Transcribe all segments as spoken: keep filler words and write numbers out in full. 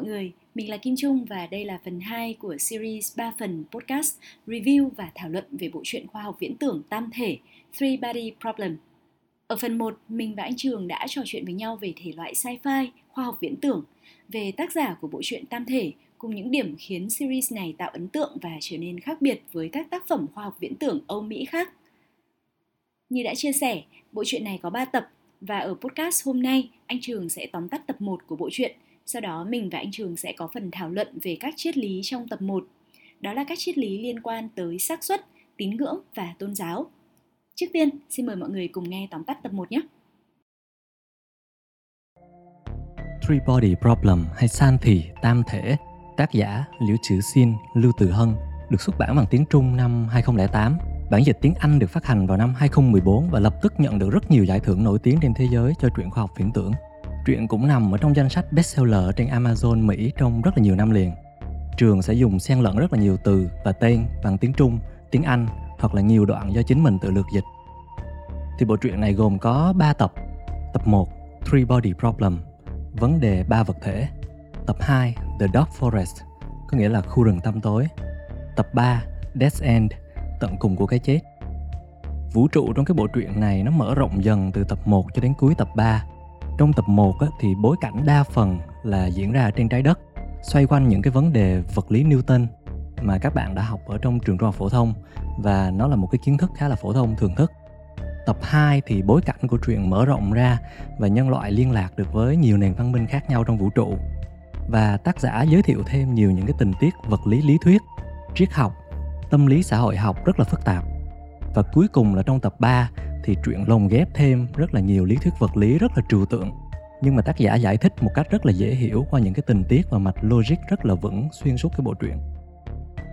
mọi người, mình là Kim Trung và đây là phần hai của series ba phần podcast review và thảo luận về bộ truyện khoa học viễn tưởng tam thể Three-Body Problem. Ở phần một, mình và anh Trường đã trò chuyện với nhau về thể loại sci-fi, khoa học viễn tưởng, về tác giả của bộ truyện tam thể cùng những điểm khiến series này tạo ấn tượng và trở nên khác biệt với các tác phẩm khoa học viễn tưởng Âu Mỹ khác. Như đã chia sẻ, bộ truyện này có ba tập và ở podcast hôm nay, anh Trường sẽ tóm tắt tập một của bộ truyện. Sau đó mình và anh Trường sẽ có phần thảo luận về các triết lý trong tập một. Đó là các triết lý liên quan tới xác suất, tín ngưỡng và tôn giáo. Trước tiên, xin mời mọi người cùng nghe tóm tắt tập một nhé. Three-Body Problem hay Santhi Tam Thể, tác giả Liễu Chữ Xinh, Lưu Từ Hân, được xuất bản bằng tiếng Trung năm hai không không tám. Bản dịch tiếng Anh được phát hành vào năm hai không một bốn và lập tức nhận được rất nhiều giải thưởng nổi tiếng trên thế giới cho truyện khoa học viễn tưởng. Truyện cũng nằm ở trong danh sách bestseller trên Amazon Mỹ trong rất là nhiều năm liền. Trường sẽ dùng xen lẫn rất là nhiều từ và tên bằng tiếng Trung, tiếng Anh hoặc là nhiều đoạn do chính mình tự lược dịch. Thì bộ truyện này gồm có ba tập. Tập một, Three-Body Problem, vấn đề ba vật thể. Tập hai, The Dark Forest, có nghĩa là khu rừng tăm tối. Tập ba, Death's End, tận cùng của cái chết. Vũ trụ trong cái bộ truyện này nó mở rộng dần từ tập một cho đến cuối tập ba. Trong tập một thì bối cảnh đa phần là diễn ra trên trái đất, xoay quanh những cái vấn đề vật lý Newton mà các bạn đã học ở trong trường trung học phổ thông, và nó là một cái kiến thức khá là phổ thông thường thức. Tập hai thì bối cảnh của truyện mở rộng ra và nhân loại liên lạc được với nhiều nền văn minh khác nhau trong vũ trụ. Và tác giả giới thiệu thêm nhiều những cái tình tiết vật lý lý thuyết, triết học, tâm lý xã hội học rất là phức tạp. Và cuối cùng là trong tập ba thì truyện lồng ghép thêm rất là nhiều lý thuyết vật lý rất là trừu tượng, nhưng mà tác giả giải thích một cách rất là dễ hiểu qua những cái tình tiết và mạch logic rất là vững xuyên suốt cái bộ truyện.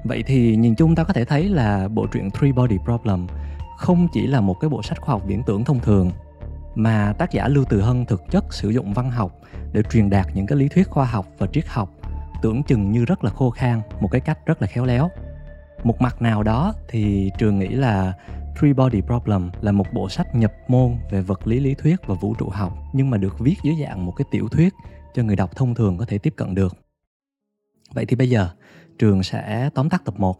Vậy thì nhìn chung ta có thể thấy là bộ truyện Three-Body Problem không chỉ là một cái bộ sách khoa học viễn tưởng thông thường, mà tác giả Lưu Từ Hân thực chất sử dụng văn học để truyền đạt những cái lý thuyết khoa học và triết học tưởng chừng như rất là khô khan, một cái cách rất là khéo léo. Một mặt nào đó thì Trường nghĩ là Three-Body Problem là một bộ sách nhập môn về vật lý lý thuyết và vũ trụ học, nhưng mà được viết dưới dạng một cái tiểu thuyết cho người đọc thông thường có thể tiếp cận được. Vậy thì bây giờ, Trường sẽ tóm tắt tập một.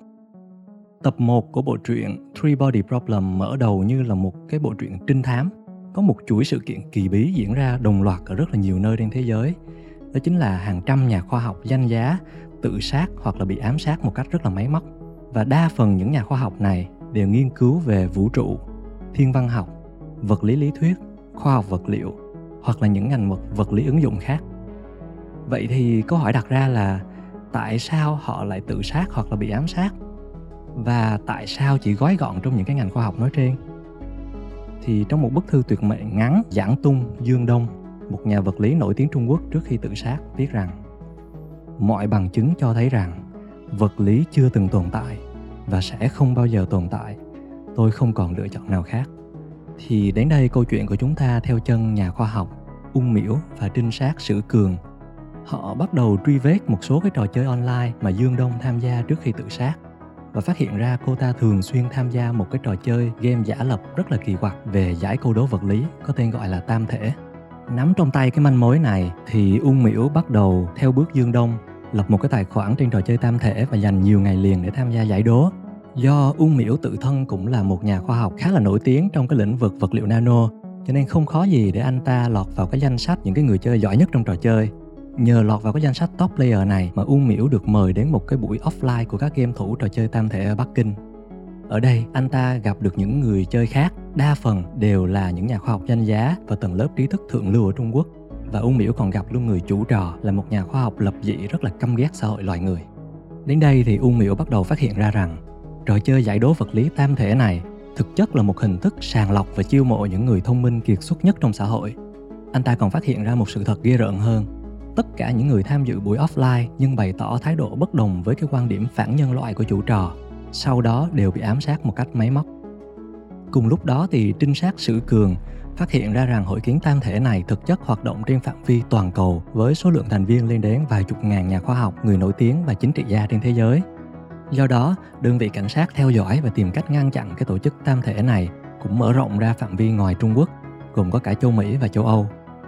Tập một của bộ truyện Three-Body Problem mở đầu như là một cái bộ truyện trinh thám. Có một chuỗi sự kiện kỳ bí diễn ra đồng loạt ở rất là nhiều nơi trên thế giới. Đó chính là hàng trăm nhà khoa học danh giá tự sát hoặc là bị ám sát một cách rất là máy móc. Và đa phần những nhà khoa học này đều nghiên cứu về vũ trụ, thiên văn học, vật lý lý thuyết, khoa học vật liệu hoặc là những ngành vật lý ứng dụng khác. Vậy thì câu hỏi đặt ra là tại sao họ lại tự sát hoặc là bị ám sát? Và tại sao chỉ gói gọn trong những cái ngành khoa học nói trên? Thì trong một bức thư tuyệt mệnh ngắn giảng tung Dương Đông, một nhà vật lý nổi tiếng Trung Quốc trước khi tự sát, viết rằng: mọi bằng chứng cho thấy rằng vật lý chưa từng tồn tại và sẽ không bao giờ tồn tại. Tôi không còn lựa chọn nào khác. Thì đến đây câu chuyện của chúng ta theo chân nhà khoa học Ung Miễu và trinh sát Sử Cường. Họ bắt đầu truy vết một số cái trò chơi online mà Dương Đông tham gia trước khi tự sát, và phát hiện ra cô ta thường xuyên tham gia một cái trò chơi game giả lập rất là kỳ quặc về giải câu đố vật lý có tên gọi là tam thể. Nắm trong tay cái manh mối này thì Ung Miễu bắt đầu theo bước Dương Đông, lập một cái tài khoản trên trò chơi tam thể và dành nhiều ngày liền để tham gia giải đố. Do Ung Miễu tự thân cũng là một nhà khoa học khá là nổi tiếng trong cái lĩnh vực vật liệu nano, cho nên không khó gì để anh ta lọt vào cái danh sách những cái người chơi giỏi nhất trong trò chơi. Nhờ lọt vào cái danh sách top player này mà Ung Miễu được mời đến một cái buổi offline của các game thủ trò chơi tam thể ở Bắc Kinh. Ở đây, anh ta gặp được những người chơi khác, đa phần đều là những nhà khoa học danh giá và tầng lớp trí thức thượng lưu ở Trung Quốc. Và Ung Miễu còn gặp luôn người chủ trò là một nhà khoa học lập dị rất là căm ghét xã hội loài người. Đến đây thì Ung Miễu bắt đầu phát hiện ra rằng trò chơi giải đố vật lý tam thể này thực chất là một hình thức sàng lọc và chiêu mộ những người thông minh kiệt xuất nhất trong xã hội. Anh ta còn phát hiện ra một sự thật ghê rợn hơn. Tất cả những người tham dự buổi offline nhưng bày tỏ thái độ bất đồng với cái quan điểm phản nhân loại của chủ trò, sau đó đều bị ám sát một cách máy móc. Cùng lúc đó thì trinh sát Sử Cường phát hiện ra rằng hội kiến tam thể này thực chất hoạt động trên phạm vi toàn cầu với số lượng thành viên lên đến vài chục ngàn nhà khoa học, người nổi tiếng và chính trị gia trên thế giới. Do đó, đơn vị cảnh sát theo dõi và tìm cách ngăn chặn cái tổ chức tam thể này cũng mở rộng ra phạm vi ngoài Trung Quốc, gồm có cả châu Mỹ và châu Âu.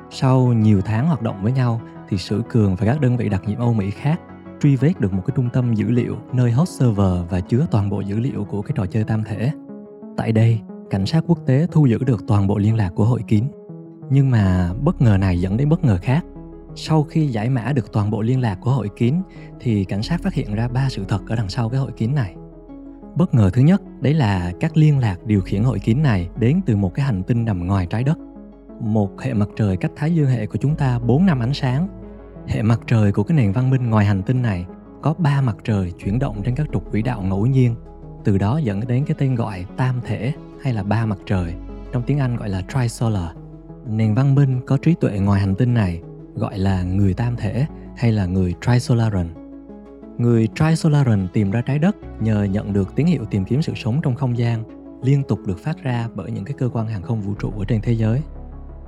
Sau nhiều tháng hoạt động với nhau thì Sử Cường và các đơn vị đặc nhiệm Âu Mỹ khác truy vết được một cái trung tâm dữ liệu nơi host server và chứa toàn bộ dữ liệu của cái trò chơi tam thể. Tại đây, cảnh sát quốc tế thu giữ được toàn bộ liên lạc của hội kín. Nhưng mà bất ngờ này dẫn đến bất ngờ khác. Sau khi giải mã được toàn bộ liên lạc của hội kín thì cảnh sát phát hiện ra ba sự thật ở đằng sau cái hội kín này. Bất ngờ thứ nhất, đấy là các liên lạc điều khiển hội kín này đến từ một cái hành tinh nằm ngoài trái đất. Một hệ mặt trời cách thái dương hệ của chúng ta bốn năm ánh sáng. Hệ mặt trời của cái nền văn minh ngoài hành tinh này có ba mặt trời chuyển động trên các trục quỹ đạo ngẫu nhiên, từ đó dẫn đến cái tên gọi tam thể hay là ba mặt trời, trong tiếng Anh gọi là Trisolaran. Nền văn minh có trí tuệ ngoài hành tinh này gọi là người tam thể hay là người Trisolaran. Người Trisolaran tìm ra trái đất nhờ nhận được tín hiệu tìm kiếm sự sống trong không gian liên tục được phát ra bởi những cái cơ quan hàng không vũ trụ ở trên thế giới.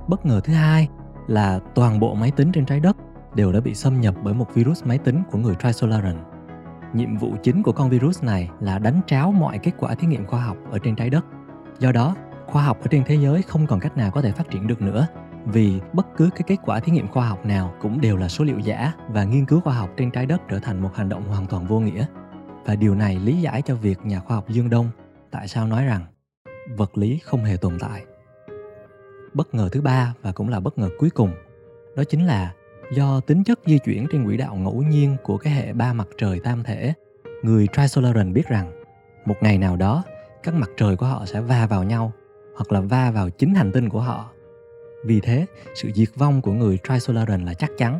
Bất ngờ thứ hai là toàn bộ máy tính trên trái đất đều đã bị xâm nhập bởi một virus máy tính của người Trisolaran. Nhiệm vụ chính của con virus này là đánh tráo mọi kết quả thí nghiệm khoa học ở trên trái đất. Do đó, khoa học ở trên thế giới không còn cách nào có thể phát triển được nữa, vì bất cứ cái kết quả thí nghiệm khoa học nào cũng đều là số liệu giả và nghiên cứu khoa học trên trái đất trở thành một hành động hoàn toàn vô nghĩa. Và điều này lý giải cho việc nhà khoa học Dương Đông tại sao nói rằng vật lý không hề tồn tại. Bất ngờ thứ ba và cũng là bất ngờ cuối cùng, đó chính là do tính chất di chuyển trên quỹ đạo ngẫu nhiên của cái hệ ba mặt trời tam thể, người Trisolaran biết rằng một ngày nào đó các mặt trời của họ sẽ va vào nhau hoặc là va vào chính hành tinh của họ. Vì thế, sự diệt vong của người Trisolaran là chắc chắn.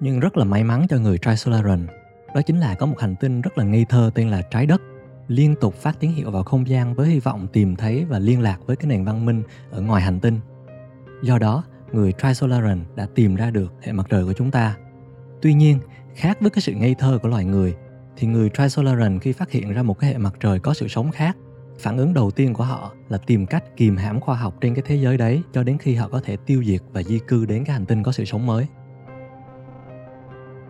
Nhưng rất là may mắn cho người Trisolaran, đó chính là có một hành tinh rất là ngây thơ tên là Trái Đất, liên tục phát tín hiệu vào không gian với hy vọng tìm thấy và liên lạc với cái nền văn minh ở ngoài hành tinh. Do đó, người Trisolaran đã tìm ra được hệ mặt trời của chúng ta. Tuy nhiên, khác với cái sự ngây thơ của loài người, thì người Trisolaran khi phát hiện ra một cái hệ mặt trời có sự sống khác, phản ứng đầu tiên của họ là tìm cách kìm hãm khoa học trên cái thế giới đấy cho đến khi họ có thể tiêu diệt và di cư đến cái hành tinh có sự sống mới.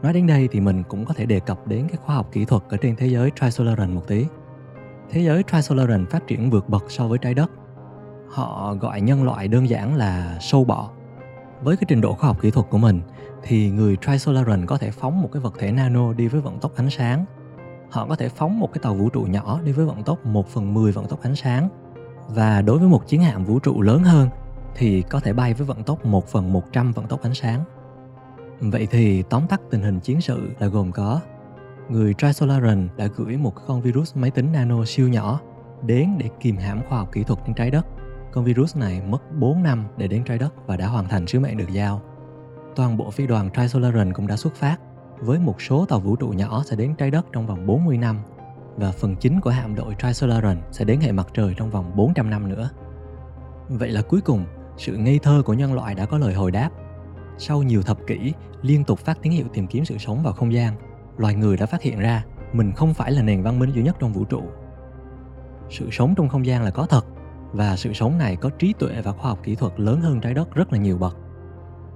Nói đến đây thì mình cũng có thể đề cập đến cái khoa học kỹ thuật ở trên thế giới Trisolaran một tí. Thế giới Trisolaran phát triển vượt bậc so với trái đất. Họ gọi nhân loại đơn giản là sâu bọ. Với cái trình độ khoa học kỹ thuật của mình thì người Trisolaran có thể phóng một cái vật thể nano đi với vận tốc ánh sáng. Họ có thể phóng một cái tàu vũ trụ nhỏ đi với vận tốc một phần mười vận tốc ánh sáng. Và đối với một chiến hạm vũ trụ lớn hơn thì có thể bay với vận tốc một phần một trăm vận tốc ánh sáng. Vậy thì tóm tắt tình hình chiến sự là gồm có người Trisolaran đã gửi một con virus máy tính nano siêu nhỏ đến để kìm hãm khoa học kỹ thuật trên trái đất. Con virus này mất bốn năm để đến trái đất và đã hoàn thành sứ mệnh được giao. Toàn bộ phi đoàn Trisolaran cũng đã xuất phát, với một số tàu vũ trụ nhỏ sẽ đến trái đất trong vòng bốn mươi năm và phần chính của hạm đội Trisolaran sẽ đến hệ mặt trời trong vòng bốn trăm năm nữa. Vậy là cuối cùng, sự ngây thơ của nhân loại đã có lời hồi đáp. Sau nhiều thập kỷ, liên tục phát tín hiệu tìm kiếm sự sống vào không gian, loài người đã phát hiện ra mình không phải là nền văn minh duy nhất trong vũ trụ. Sự sống trong không gian là có thật, và sự sống này có trí tuệ và khoa học kỹ thuật lớn hơn trái đất rất là nhiều bậc.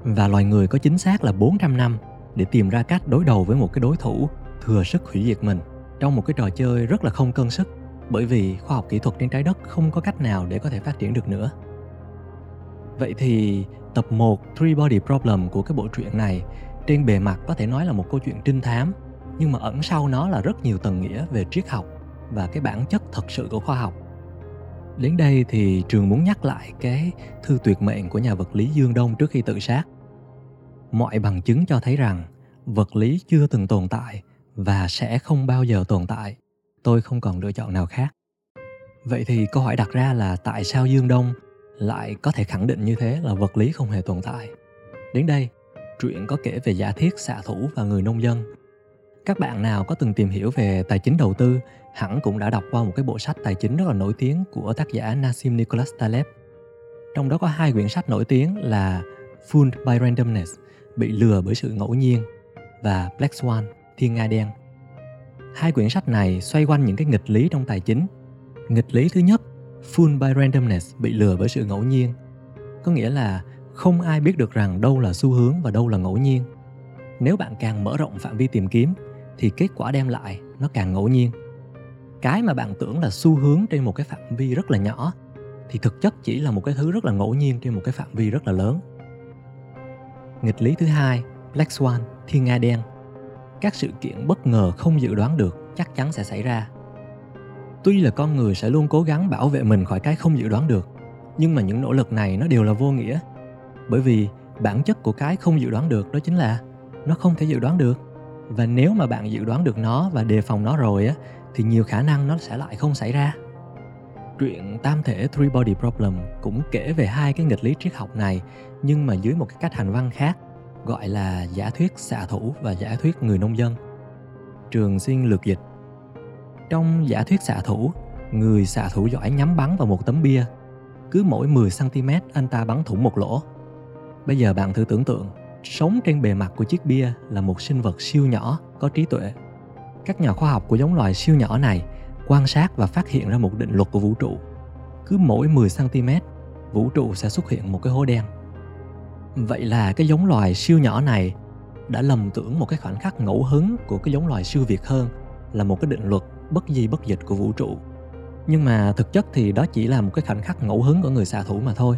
Và loài người có chính xác là bốn trăm năm để tìm ra cách đối đầu với một cái đối thủ thừa sức hủy diệt mình trong một cái trò chơi rất là không cân sức, bởi vì khoa học kỹ thuật trên trái đất không có cách nào để có thể phát triển được nữa. Vậy thì tập một Three-Body Problem của cái bộ truyện này trên bề mặt có thể nói là một câu chuyện trinh thám, nhưng mà ẩn sau nó là rất nhiều tầng nghĩa về triết học và cái bản chất thật sự của khoa học. Đến đây thì Trường muốn nhắc lại cái thư tuyệt mệnh của nhà vật lý Dương Đông trước khi tự sát. Mọi bằng chứng cho thấy rằng vật lý chưa từng tồn tại và sẽ không bao giờ tồn tại. Tôi không còn lựa chọn nào khác. Vậy thì câu hỏi đặt ra là tại sao Dương Đông lại có thể khẳng định như thế là vật lý không hề tồn tại? Đến đây, truyện có kể về giả thiết, xạ thủ và người nông dân. Các bạn nào có từng tìm hiểu về tài chính đầu tư hẳn cũng đã đọc qua một cái bộ sách tài chính rất là nổi tiếng của tác giả Nassim Nicholas Taleb. Trong đó có hai quyển sách nổi tiếng là Fooled by Randomness, bị lừa bởi sự ngẫu nhiên, và Black Swan, thiên nga đen. Hai quyển sách này xoay quanh những cái nghịch lý trong tài chính. Nghịch lý thứ nhất, Fooled by Randomness, bị lừa bởi sự ngẫu nhiên. Có nghĩa là không ai biết được rằng đâu là xu hướng và đâu là ngẫu nhiên. Nếu bạn càng mở rộng phạm vi tìm kiếm thì kết quả đem lại nó càng ngẫu nhiên. Cái mà bạn tưởng là xu hướng trên một cái phạm vi rất là nhỏ thì thực chất chỉ là một cái thứ rất là ngẫu nhiên trên một cái phạm vi rất là lớn. Nghịch lý thứ hai, Black Swan, Thiên Nga Đen. Các sự kiện bất ngờ không dự đoán được chắc chắn sẽ xảy ra. Tuy là con người sẽ luôn cố gắng bảo vệ mình khỏi cái không dự đoán được, nhưng mà những nỗ lực này nó đều là vô nghĩa. Bởi vì bản chất của cái không dự đoán được đó chính là nó không thể dự đoán được. Và nếu mà bạn dự đoán được nó và đề phòng nó rồi á, thì nhiều khả năng nó sẽ lại không xảy ra. Truyện Tam Thể Three-Body Problem cũng kể về hai cái nghịch lý triết học này, nhưng mà dưới một cái cách hành văn khác, gọi là giả thuyết xạ thủ và giả thuyết người nông dân. Trường xin lược dịch. Trong giả thuyết xạ thủ, người xạ thủ giỏi nhắm bắn vào một tấm bia. Cứ mỗi mười xăng-ti-mét anh ta bắn thủng một lỗ. Bây giờ bạn thử tưởng tượng, sống trên bề mặt của chiếc bia là một sinh vật siêu nhỏ, có trí tuệ. Các nhà khoa học của giống loài siêu nhỏ này quan sát và phát hiện ra một định luật của vũ trụ. Cứ mỗi mười xăng-ti-mét, vũ trụ sẽ xuất hiện một cái hố đen. Vậy là cái giống loài siêu nhỏ này đã lầm tưởng một cái khoảnh khắc ngẫu hứng của cái giống loài siêu việt hơn là một cái định luật bất di bất dịch của vũ trụ. Nhưng mà thực chất thì đó chỉ là một cái khoảnh khắc ngẫu hứng của người xạ thủ mà thôi.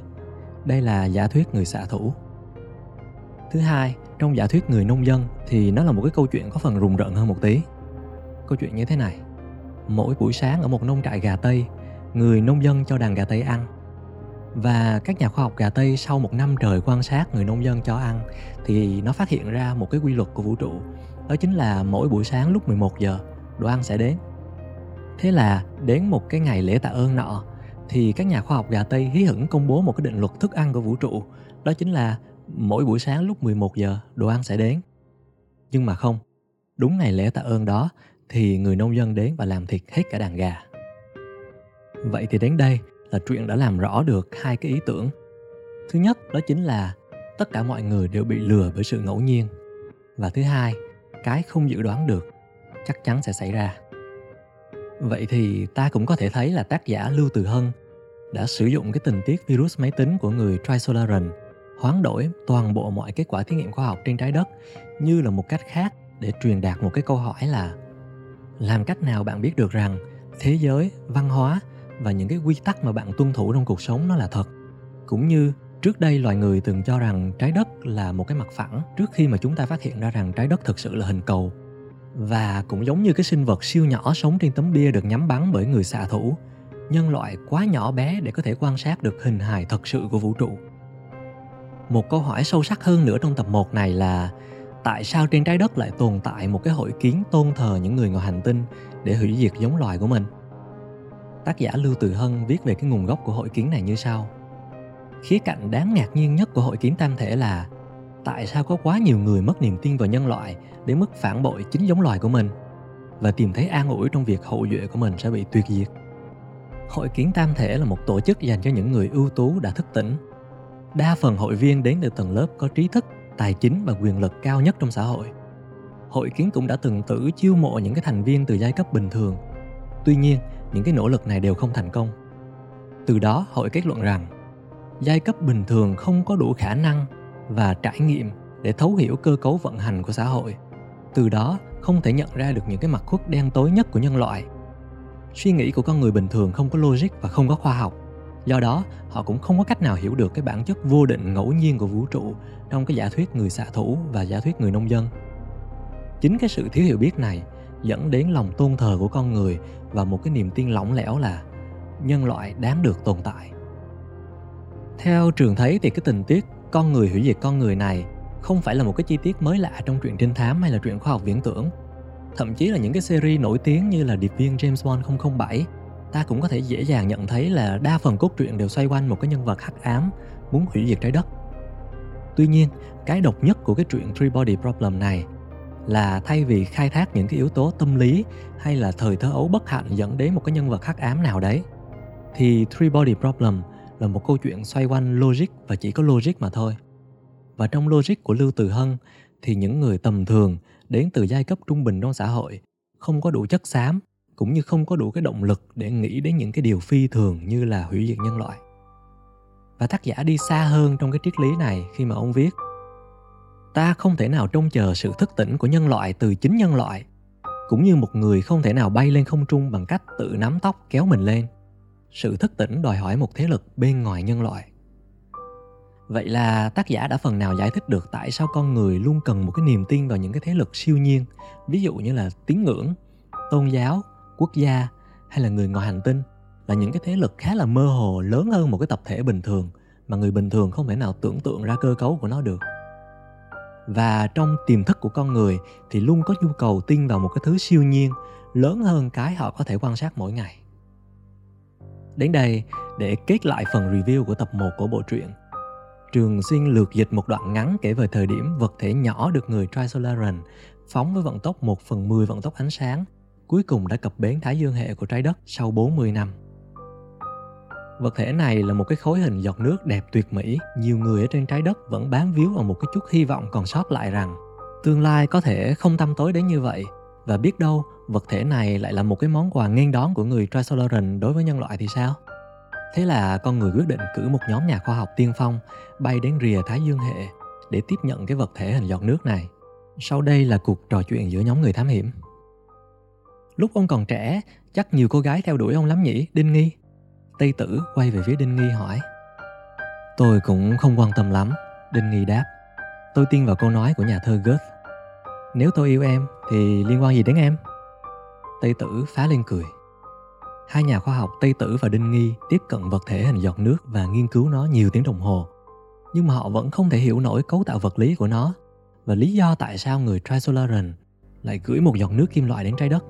Đây là giả thuyết người xạ thủ. Thứ hai, trong giả thuyết người nông dân thì nó là một cái câu chuyện có phần rùng rợn hơn một tí. Câu chuyện như thế này. Mỗi buổi sáng ở một nông trại gà Tây, người nông dân cho đàn gà Tây ăn. Và các nhà khoa học gà Tây sau một năm trời quan sát người nông dân cho ăn thì nó phát hiện ra một cái quy luật của vũ trụ. Đó chính là mỗi buổi sáng lúc mười một giờ, đồ ăn sẽ đến. Thế là đến một cái ngày lễ tạ ơn nọ thì các nhà khoa học gà Tây hí hửng công bố một cái định luật thức ăn của vũ trụ. Đó chính là mỗi buổi sáng lúc mười một giờ đồ ăn sẽ đến. Nhưng mà không, đúng ngày lễ tạ ơn đó thì người nông dân đến và làm thịt hết cả đàn gà. Vậy thì đến đây là truyện đã làm rõ được hai cái ý tưởng. Thứ nhất đó chính là tất cả mọi người đều bị lừa bởi sự ngẫu nhiên. Và thứ hai, cái không dự đoán được chắc chắn sẽ xảy ra. Vậy thì ta cũng có thể thấy là tác giả Lưu Từ Hân đã sử dụng cái tình tiết virus máy tính của người Trisolaran hoán đổi toàn bộ mọi kết quả thí nghiệm khoa học trên trái đất như là một cách khác để truyền đạt một cái câu hỏi là làm cách nào bạn biết được rằng thế giới, văn hóa và những cái quy tắc mà bạn tuân thủ trong cuộc sống nó là thật. Cũng như trước đây loài người từng cho rằng trái đất là một cái mặt phẳng trước khi mà chúng ta phát hiện ra rằng trái đất thực sự là hình cầu. Và cũng giống như cái sinh vật siêu nhỏ sống trên tấm bia được nhắm bắn bởi người xạ thủ, nhân loại quá nhỏ bé để có thể quan sát được hình hài thật sự của vũ trụ. Một câu hỏi sâu sắc hơn nữa trong tập một này là tại sao trên trái đất lại tồn tại một cái hội kiến tôn thờ những người ngoài hành tinh để hủy diệt giống loài của mình? Tác giả Lưu Từ Hân viết về cái nguồn gốc của hội kiến này như sau. Khía cạnh đáng ngạc nhiên nhất của hội kiến tam thể là tại sao có quá nhiều người mất niềm tin vào nhân loại đến mức phản bội chính giống loài của mình và tìm thấy an ủi trong việc hậu duệ của mình sẽ bị tuyệt diệt. Hội kiến tam thể là một tổ chức dành cho những người ưu tú đã thức tỉnh. Đa phần hội viên đến từ tầng lớp có trí thức, tài chính và quyền lực cao nhất trong xã hội. Hội kiến cũng đã từng thử chiêu mộ những cái thành viên từ giai cấp bình thường. Tuy nhiên, những cái nỗ lực này đều không thành công. Từ đó, hội kết luận rằng giai cấp bình thường không có đủ khả năng và trải nghiệm để thấu hiểu cơ cấu vận hành của xã hội. Từ đó, không thể nhận ra được những cái mặt khuất đen tối nhất của nhân loại. Suy nghĩ của con người bình thường không có logic và không có khoa học. Do đó, họ cũng không có cách nào hiểu được cái bản chất vô định ngẫu nhiên của vũ trụ trong cái giả thuyết người xạ thủ và giả thuyết người nông dân. Chính cái sự thiếu hiểu biết này dẫn đến lòng tôn thờ của con người và một cái niềm tin lỏng lẻo là nhân loại đáng được tồn tại. Theo Trường thấy thì cái tình tiết con người hủy diệt con người này không phải là một cái chi tiết mới lạ trong truyện trinh thám hay là truyện khoa học viễn tưởng. Thậm chí là những cái series nổi tiếng như là Điệp viên James Bond không không bảy, ta cũng có thể dễ dàng nhận thấy là đa phần cốt truyện đều xoay quanh một cái nhân vật hắc ám muốn hủy diệt trái đất. Tuy nhiên, cái độc nhất của cái truyện Three-Body Problem này là thay vì khai thác những cái yếu tố tâm lý hay là thời thơ ấu bất hạnh dẫn đến một cái nhân vật hắc ám nào đấy, thì Three-Body Problem là một câu chuyện xoay quanh logic và chỉ có logic mà thôi. Và trong logic của Lưu Từ Hân thì những người tầm thường đến từ giai cấp trung bình trong xã hội không có đủ chất xám cũng như không có đủ cái động lực để nghĩ đến những cái điều phi thường như là hủy diệt nhân loại. Và tác giả đi xa hơn trong cái triết lý này khi mà ông viết: ta không thể nào trông chờ sự thức tỉnh của nhân loại từ chính nhân loại, cũng như một người không thể nào bay lên không trung bằng cách tự nắm tóc kéo mình lên. Sự thức tỉnh đòi hỏi một thế lực bên ngoài nhân loại. Vậy là tác giả đã phần nào giải thích được tại sao con người luôn cần một cái niềm tin vào những cái thế lực siêu nhiên, ví dụ như là tín ngưỡng, tôn giáo, quốc gia hay là người ngoài hành tinh, là những cái thế lực khá là mơ hồ, lớn hơn một cái tập thể bình thường mà người bình thường không thể nào tưởng tượng ra cơ cấu của nó được. Và trong tiềm thức của con người thì luôn có nhu cầu tin vào một cái thứ siêu nhiên lớn hơn cái họ có thể quan sát mỗi ngày. Đến đây, để kết lại phần review của tập một của bộ truyện, Trường xuyên lược dịch một đoạn ngắn kể về thời điểm vật thể nhỏ được người Trisolaran phóng với vận tốc một phần mười vận tốc ánh sáng, cuối cùng đã cập bến thái dương hệ của trái đất sau bốn mươi năm. Vật thể này là một cái khối hình giọt nước đẹp tuyệt mỹ. Nhiều người ở trên trái đất vẫn bám víu vào một cái chút hy vọng còn sót lại rằng tương lai có thể không tăm tối đến như vậy, và biết đâu vật thể này lại là một cái món quà nghênh đón của người Trisolaran đối với nhân loại thì sao? Thế là con người quyết định cử một nhóm nhà khoa học tiên phong bay đến rìa thái dương hệ để tiếp nhận cái vật thể hình giọt nước này. Sau đây là cuộc trò chuyện giữa nhóm người thám hiểm. Lúc ông còn trẻ, chắc nhiều cô gái theo đuổi ông lắm nhỉ, Đinh Nghi? Tây Tử quay về phía Đinh Nghi hỏi. Tôi cũng không quan tâm lắm, Đinh Nghi đáp. Tôi tin vào câu nói của nhà thơ Goethe. Nếu tôi yêu em thì liên quan gì đến em? Tây Tử phá lên cười. Hai nhà khoa học Tây Tử và Đinh Nghi tiếp cận vật thể hình giọt nước và nghiên cứu nó nhiều tiếng đồng hồ. Nhưng mà họ vẫn không thể hiểu nổi cấu tạo vật lý của nó và lý do tại sao người Trisolaran lại gửi một giọt nước kim loại đến trái đất.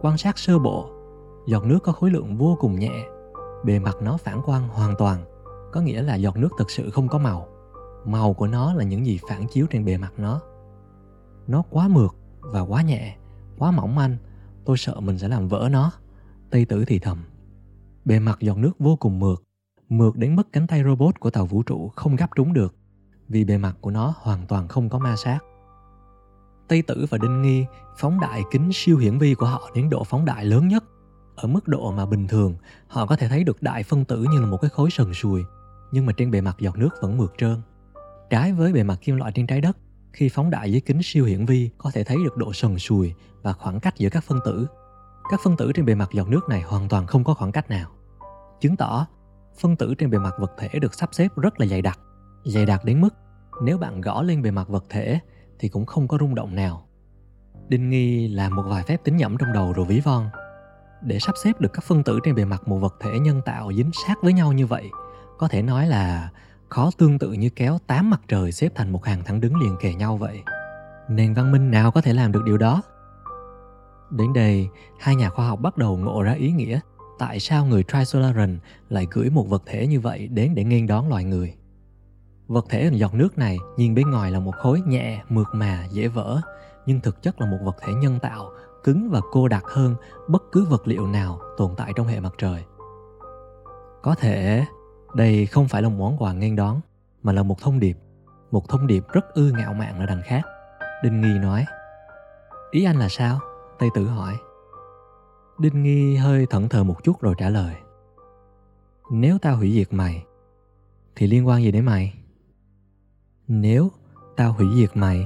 Quan sát sơ bộ, giọt nước có khối lượng vô cùng nhẹ, bề mặt nó phản quang hoàn toàn, có nghĩa là giọt nước thực sự không có màu. Màu của nó là những gì phản chiếu trên bề mặt nó. Nó quá mượt và quá nhẹ, quá mỏng manh, tôi sợ mình sẽ làm vỡ nó, Tây Tử thì thầm. Bề mặt giọt nước vô cùng mượt, mượt đến mức cánh tay robot của tàu vũ trụ không gắp trúng được, vì bề mặt của nó hoàn toàn không có ma sát. Tây Tử và Đinh Nghi phóng đại kính siêu hiển vi của họ đến độ phóng đại lớn nhất, ở mức độ mà bình thường họ có thể thấy được đại phân tử như là một cái khối sần sùi, nhưng mà trên bề mặt giọt nước vẫn mượt trơn. Trái với bề mặt kim loại trên trái đất, khi phóng đại với kính siêu hiển vi có thể thấy được độ sần sùi và khoảng cách giữa các phân tử. Các phân tử trên bề mặt giọt nước này hoàn toàn không có khoảng cách nào, chứng tỏ phân tử trên bề mặt vật thể được sắp xếp rất là dày đặc, dày đặc đến mức nếu bạn gõ lên bề mặt vật thể thì cũng không có rung động nào. Đinh Nghi làm một vài phép tính nhẩm trong đầu rồi ví von. Để sắp xếp được các phân tử trên bề mặt một vật thể nhân tạo dính sát với nhau như vậy, có thể nói là khó tương tự như kéo tám mặt trời xếp thành một hàng thẳng đứng liền kề nhau vậy. Nền văn minh nào có thể làm được điều đó? Đến đây, hai nhà khoa học bắt đầu ngộ ra ý nghĩa tại sao người Trisolaran lại gửi một vật thể như vậy đến để nghênh đón loài người. Vật thể hình giọt nước này nhìn bên ngoài là một khối nhẹ, mượt mà, dễ vỡ, nhưng thực chất là một vật thể nhân tạo, cứng và cô đặc hơn bất cứ vật liệu nào tồn tại trong hệ mặt trời. Có thể đây không phải là một món quà nghênh đón, mà là một thông điệp, một thông điệp rất ư ngạo mạn ở đằng khác, Đinh Nghi nói. Ý anh là sao? Tây Tử hỏi. Đinh Nghi hơi thẫn thờ một chút rồi trả lời. Nếu tao hủy diệt mày, thì liên quan gì đến mày? Nếu tao hủy diệt mày,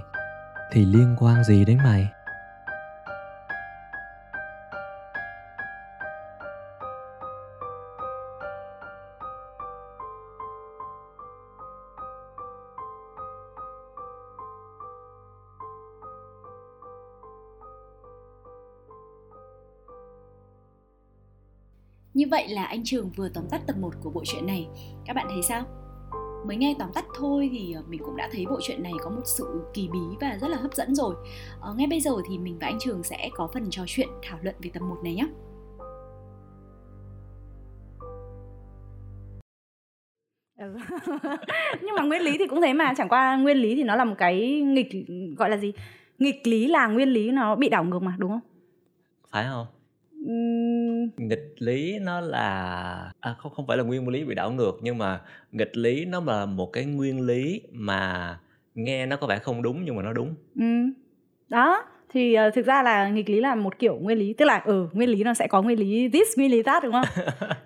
thì liên quan gì đến mày? Như vậy là anh Trường vừa tóm tắt tập một của bộ truyện này. Các bạn thấy sao? Mới nghe tóm tắt thôi thì mình cũng đã thấy bộ truyện này có một sự kỳ bí và rất là hấp dẫn rồi. Ờ, ngay bây giờ thì mình và anh Trường sẽ có phần trò chuyện thảo luận về tập một này nhé. Nhưng mà nguyên lý thì cũng thế mà, chẳng qua nguyên lý thì nó là một cái nghịch, gọi là gì? Nghịch lý là nguyên lý nó bị đảo ngược mà, đúng không? Phải không? Nghịch lý nó là à, không, không phải là nguyên lý bị đảo ngược, nhưng mà nghịch lý nó là một cái nguyên lý mà nghe nó có vẻ không đúng nhưng mà nó đúng. Ừ. Đó, thì uh, thực ra là nghịch lý là một kiểu nguyên lý, tức là ở ừ, nguyên lý nó sẽ có nguyên lý this, nguyên lý that, đúng không?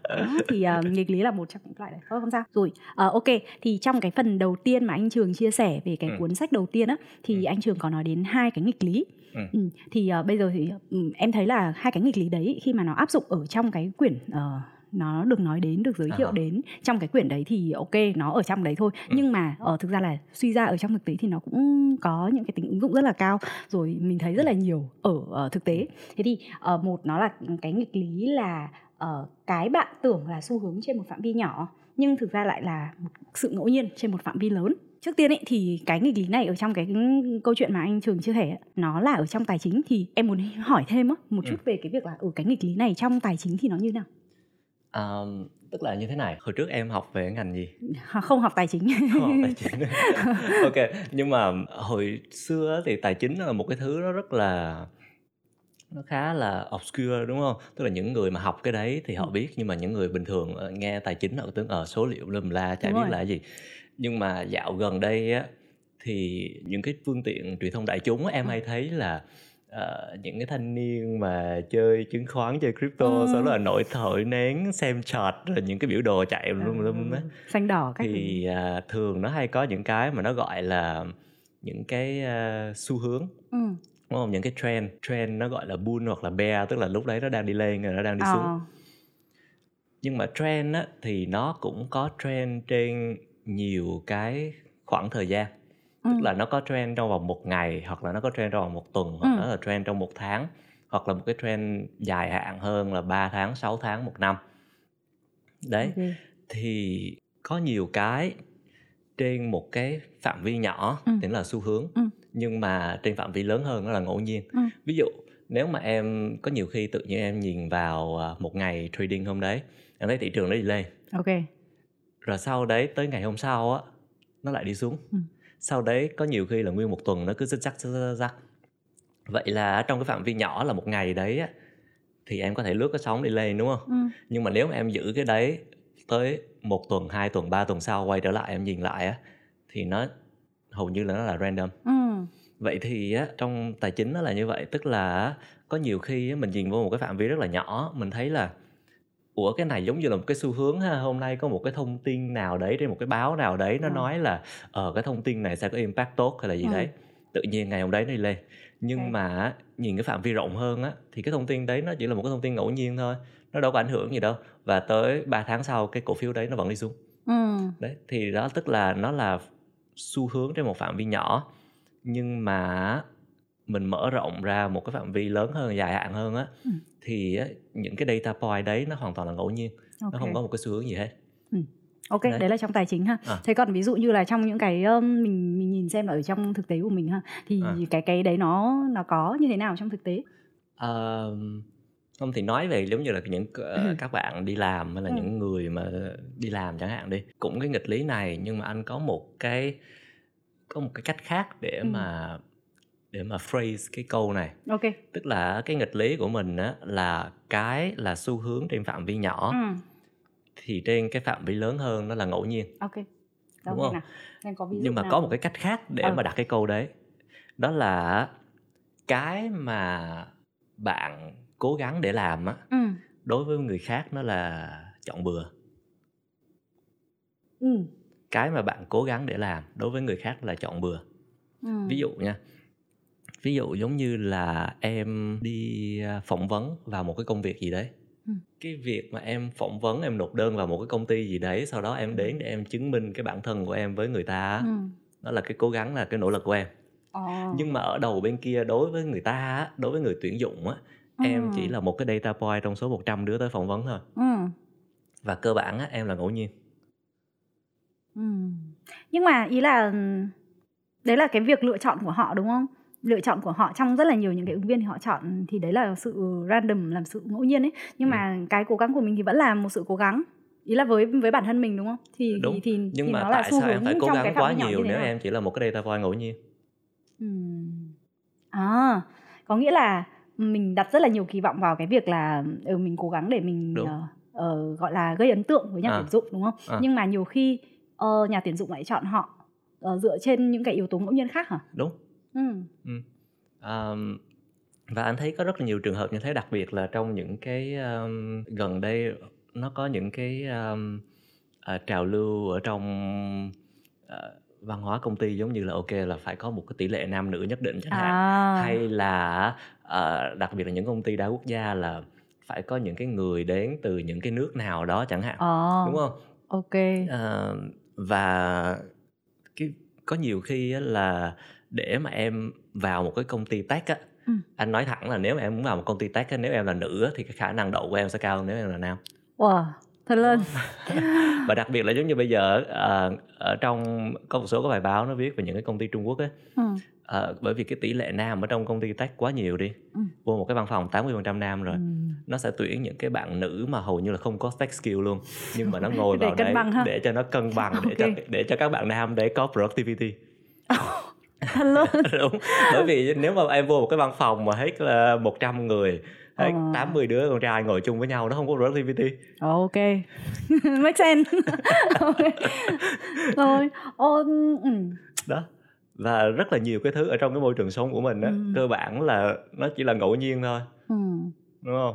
Đó, thì uh, nghịch lý là một trong những loại này. Thôi không sao. Rồi, uh, ok, thì trong cái phần đầu tiên mà anh Trường chia sẻ về cái ừ. cuốn sách đầu tiên á, thì ừ. anh Trường có nói đến hai cái nghịch lý. Ừ. Ừ. Thì uh, bây giờ thì um, em thấy là hai cái nghịch lý đấy khi mà nó áp dụng ở trong cái quyển uh, nó được nói đến, được giới thiệu à. đến trong cái quyển đấy thì ok, nó ở trong đấy thôi. ừ. Nhưng mà ở thực ra là suy ra ở trong thực tế thì nó cũng có những cái tính ứng dụng rất là cao, rồi mình thấy rất là nhiều ở, ở thực tế. Thế thì uh, một nó là cái nghịch lý là uh, cái bạn tưởng là xu hướng trên một phạm vi nhỏ nhưng thực ra lại là sự ngẫu nhiên trên một phạm vi lớn. Trước tiên ấy, thì cái nghịch lý này ở trong cái câu chuyện mà anh Trường chia sẻ nó là ở trong tài chính, thì em muốn hỏi thêm một chút ừ. về cái việc là ở cái nghịch lý này trong tài chính thì nó như thế nào? À, tức là như thế này, hồi trước em học về ngành gì? Không học tài chính. Không học tài chính. Ok, nhưng mà hồi xưa thì tài chính là một cái thứ nó rất là... nó khá là obscure, đúng không? Tức là những người mà học cái đấy thì họ biết, nhưng mà những người bình thường nghe tài chính họ tưởng ở số liệu lùm la, chả đúng biết rồi. Là gì. Nhưng mà dạo gần đây á, thì những cái phương tiện truyền thông đại chúng em hay thấy là uh, những cái thanh niên mà chơi chứng khoán, chơi crypto, ừ. sau đó là nổi thổi nén, xem chart, rồi những cái biểu đồ chạy lùm lùm á, xanh đỏ các thì uh, thường nó hay có những cái mà nó gọi là những cái uh, xu hướng. Ừ. Đúng không? Những cái trend, trend nó gọi là bull hoặc là bear, tức là lúc đấy nó đang đi lên rồi nó đang đi xuống. À. Nhưng mà trend á, thì nó cũng có trend trên nhiều cái khoảng thời gian. Ừ. Tức là nó có trend trong vòng một ngày, hoặc là nó có trend trong vòng một tuần, hoặc ừ. nó là trend trong một tháng, hoặc là một cái trend dài hạn hơn là ba tháng, sáu tháng, một năm. Đấy, okay. Thì có nhiều cái trên một cái phạm vi nhỏ, ừ. tính là xu hướng. Ừ. Nhưng mà trên phạm vi lớn hơn nó là ngẫu nhiên. ừ. Ví dụ nếu mà em có nhiều khi tự nhiên em nhìn vào một ngày trading hôm đấy, em thấy thị trường nó đi lên, ok, rồi sau đấy tới ngày hôm sau á nó lại đi xuống, ừ. sau đấy có nhiều khi là nguyên một tuần nó cứ rích rắc rích rắc. Vậy là trong cái phạm vi nhỏ là một ngày đấy á thì em có thể lướt cái sóng đi lên, đúng không? ừ. Nhưng mà nếu mà em giữ cái đấy tới một tuần, hai tuần, ba tuần sau quay trở lại em nhìn lại á thì nó hầu như là nó là random. ừ. Vậy thì á, trong tài chính nó là như vậy. Tức là có nhiều khi á, mình nhìn vô một cái phạm vi rất là nhỏ, mình thấy là ủa cái này giống như là một cái xu hướng ha. Hôm nay có một cái thông tin nào đấy trên một cái báo nào đấy, nó ừ. nói là ờ cái thông tin này sẽ có impact tốt hay là gì ừ. đấy. Tự nhiên ngày hôm đấy nó đi lên. Nhưng okay. mà nhìn cái phạm vi rộng hơn á, thì cái thông tin đấy nó chỉ là một cái thông tin ngẫu nhiên thôi, nó đâu có ảnh hưởng gì đâu. Và tới ba tháng sau cái cổ phiếu đấy nó vẫn đi xuống. ừ. Đấy, thì đó tức là nó là xu hướng trên một phạm vi nhỏ, nhưng mà mình mở rộng ra một cái phạm vi lớn hơn, dài hạn hơn á, ừ. thì những cái data point đấy nó hoàn toàn là ngẫu nhiên, okay. nó không có một cái xu hướng gì hết. ừ. Ok, đấy. Đấy là trong tài chính ha. à. Thế còn ví dụ như là trong những cái mình mình nhìn xem là ở trong thực tế của mình ha, thì à. cái cái đấy nó nó có như thế nào trong thực tế? À, không thì nói về giống như là những ừ. các bạn đi làm hay là ừ. những người mà đi làm chẳng hạn đi, cũng cái nghịch lý này, nhưng mà anh có một cái có một cái cách khác để ừ. mà để mà phrase cái câu này. Ok. Tức là cái nghịch lý của mình á là cái là xu hướng trên phạm vi nhỏ, ừ. thì trên cái phạm vi lớn hơn nó là ngẫu nhiên. Ok. Đó, đúng không? Nên có ví dụ nhưng mà nào? Có một cái cách khác để ừ. mà đặt cái câu đấy, đó là cái mà bạn cố gắng để làm á, ừ. đối với người khác nó là chọn bừa. Ừ. Cái mà bạn cố gắng để làm đối với người khác là chọn bừa. ừ. Ví dụ nha, ví dụ giống như là em đi phỏng vấn vào một cái công việc gì đấy. ừ. Cái việc mà em phỏng vấn, em nộp đơn vào một cái công ty gì đấy, sau đó em đến để em chứng minh cái bản thân của em với người ta, ừ. đó là cái cố gắng, là cái nỗ lực của em. à. Nhưng mà ở đầu bên kia, đối với người ta, đối với người tuyển dụng á, ừ. em chỉ là một cái data point trong số một trăm đứa tới phỏng vấn thôi. ừ. Và cơ bản á, em là ngẫu nhiên. Ừ. Nhưng mà ý là đấy là cái việc lựa chọn của họ, đúng không? Lựa chọn của họ trong rất là nhiều những cái ứng viên thì họ chọn, thì đấy là sự random, làm sự ngẫu nhiên ấy. Nhưng ừ. mà cái cố gắng của mình thì vẫn là một sự cố gắng, ý là với với bản thân mình, đúng không? Thì đúng. thì, thì nhưng thì mà nó tại là xu sao hướng em phải cố gắng quá nhiều nếu em chỉ là một cái data point ngẫu nhiên? ừ. À, có nghĩa là mình đặt rất là nhiều kỳ vọng vào cái việc là ừ, mình cố gắng để mình uh, uh, gọi là gây ấn tượng với nhà tuyển à. dụng, đúng không? à. Nhưng mà nhiều khi Ờ, nhà tuyển dụng lại chọn họ ờ, dựa trên những cái yếu tố ngẫu nhiên khác hả? Đúng. ừ. Ừ. À, và anh thấy có rất là nhiều trường hợp như thế, đặc biệt là trong những cái um, gần đây nó có những cái um, uh, trào lưu ở trong uh, văn hóa công ty, giống như là ok là phải có một cái tỷ lệ nam nữ nhất định chẳng hạn, à. hay là uh, đặc biệt là những công ty đa quốc gia là phải có những cái người đến từ những cái nước nào đó chẳng hạn, oh, đúng không? Ok. À, và cái, có nhiều khi là để mà em vào một cái công ty tech á, ừ, anh nói thẳng là nếu mà em muốn vào một công ty tech á, nếu em là nữ thì cái khả năng đậu của em sẽ cao hơn nếu em là nam. Wow, thật lên. Và đặc biệt là giống như bây giờ à, ở trong có một số các bài báo nó viết về những cái công ty Trung Quốc á, ừ, à, bởi vì cái tỷ lệ nam ở trong công ty tech quá nhiều đi, ừ, vô một cái văn phòng tám mươi phần trăm nam rồi, ừ, nó sẽ tuyển những cái bạn nữ mà hầu như là không có tech skill luôn, nhưng mà nó ngồi vào đấy để cho nó cân bằng, okay, để cho để cho các bạn nam để có productivity. Đúng, bởi vì nếu mà em vô một cái văn phòng mà hết là một trăm người, hết uh. tám mươi đứa con trai ngồi chung với nhau, nó không có productivity. Ok. Make sense. Okay. Rồi. Oh. Đó. Và rất là nhiều cái thứ ở trong cái môi trường sống của mình á, ừ, cơ bản là nó chỉ là ngẫu nhiên thôi, ừ, đúng không?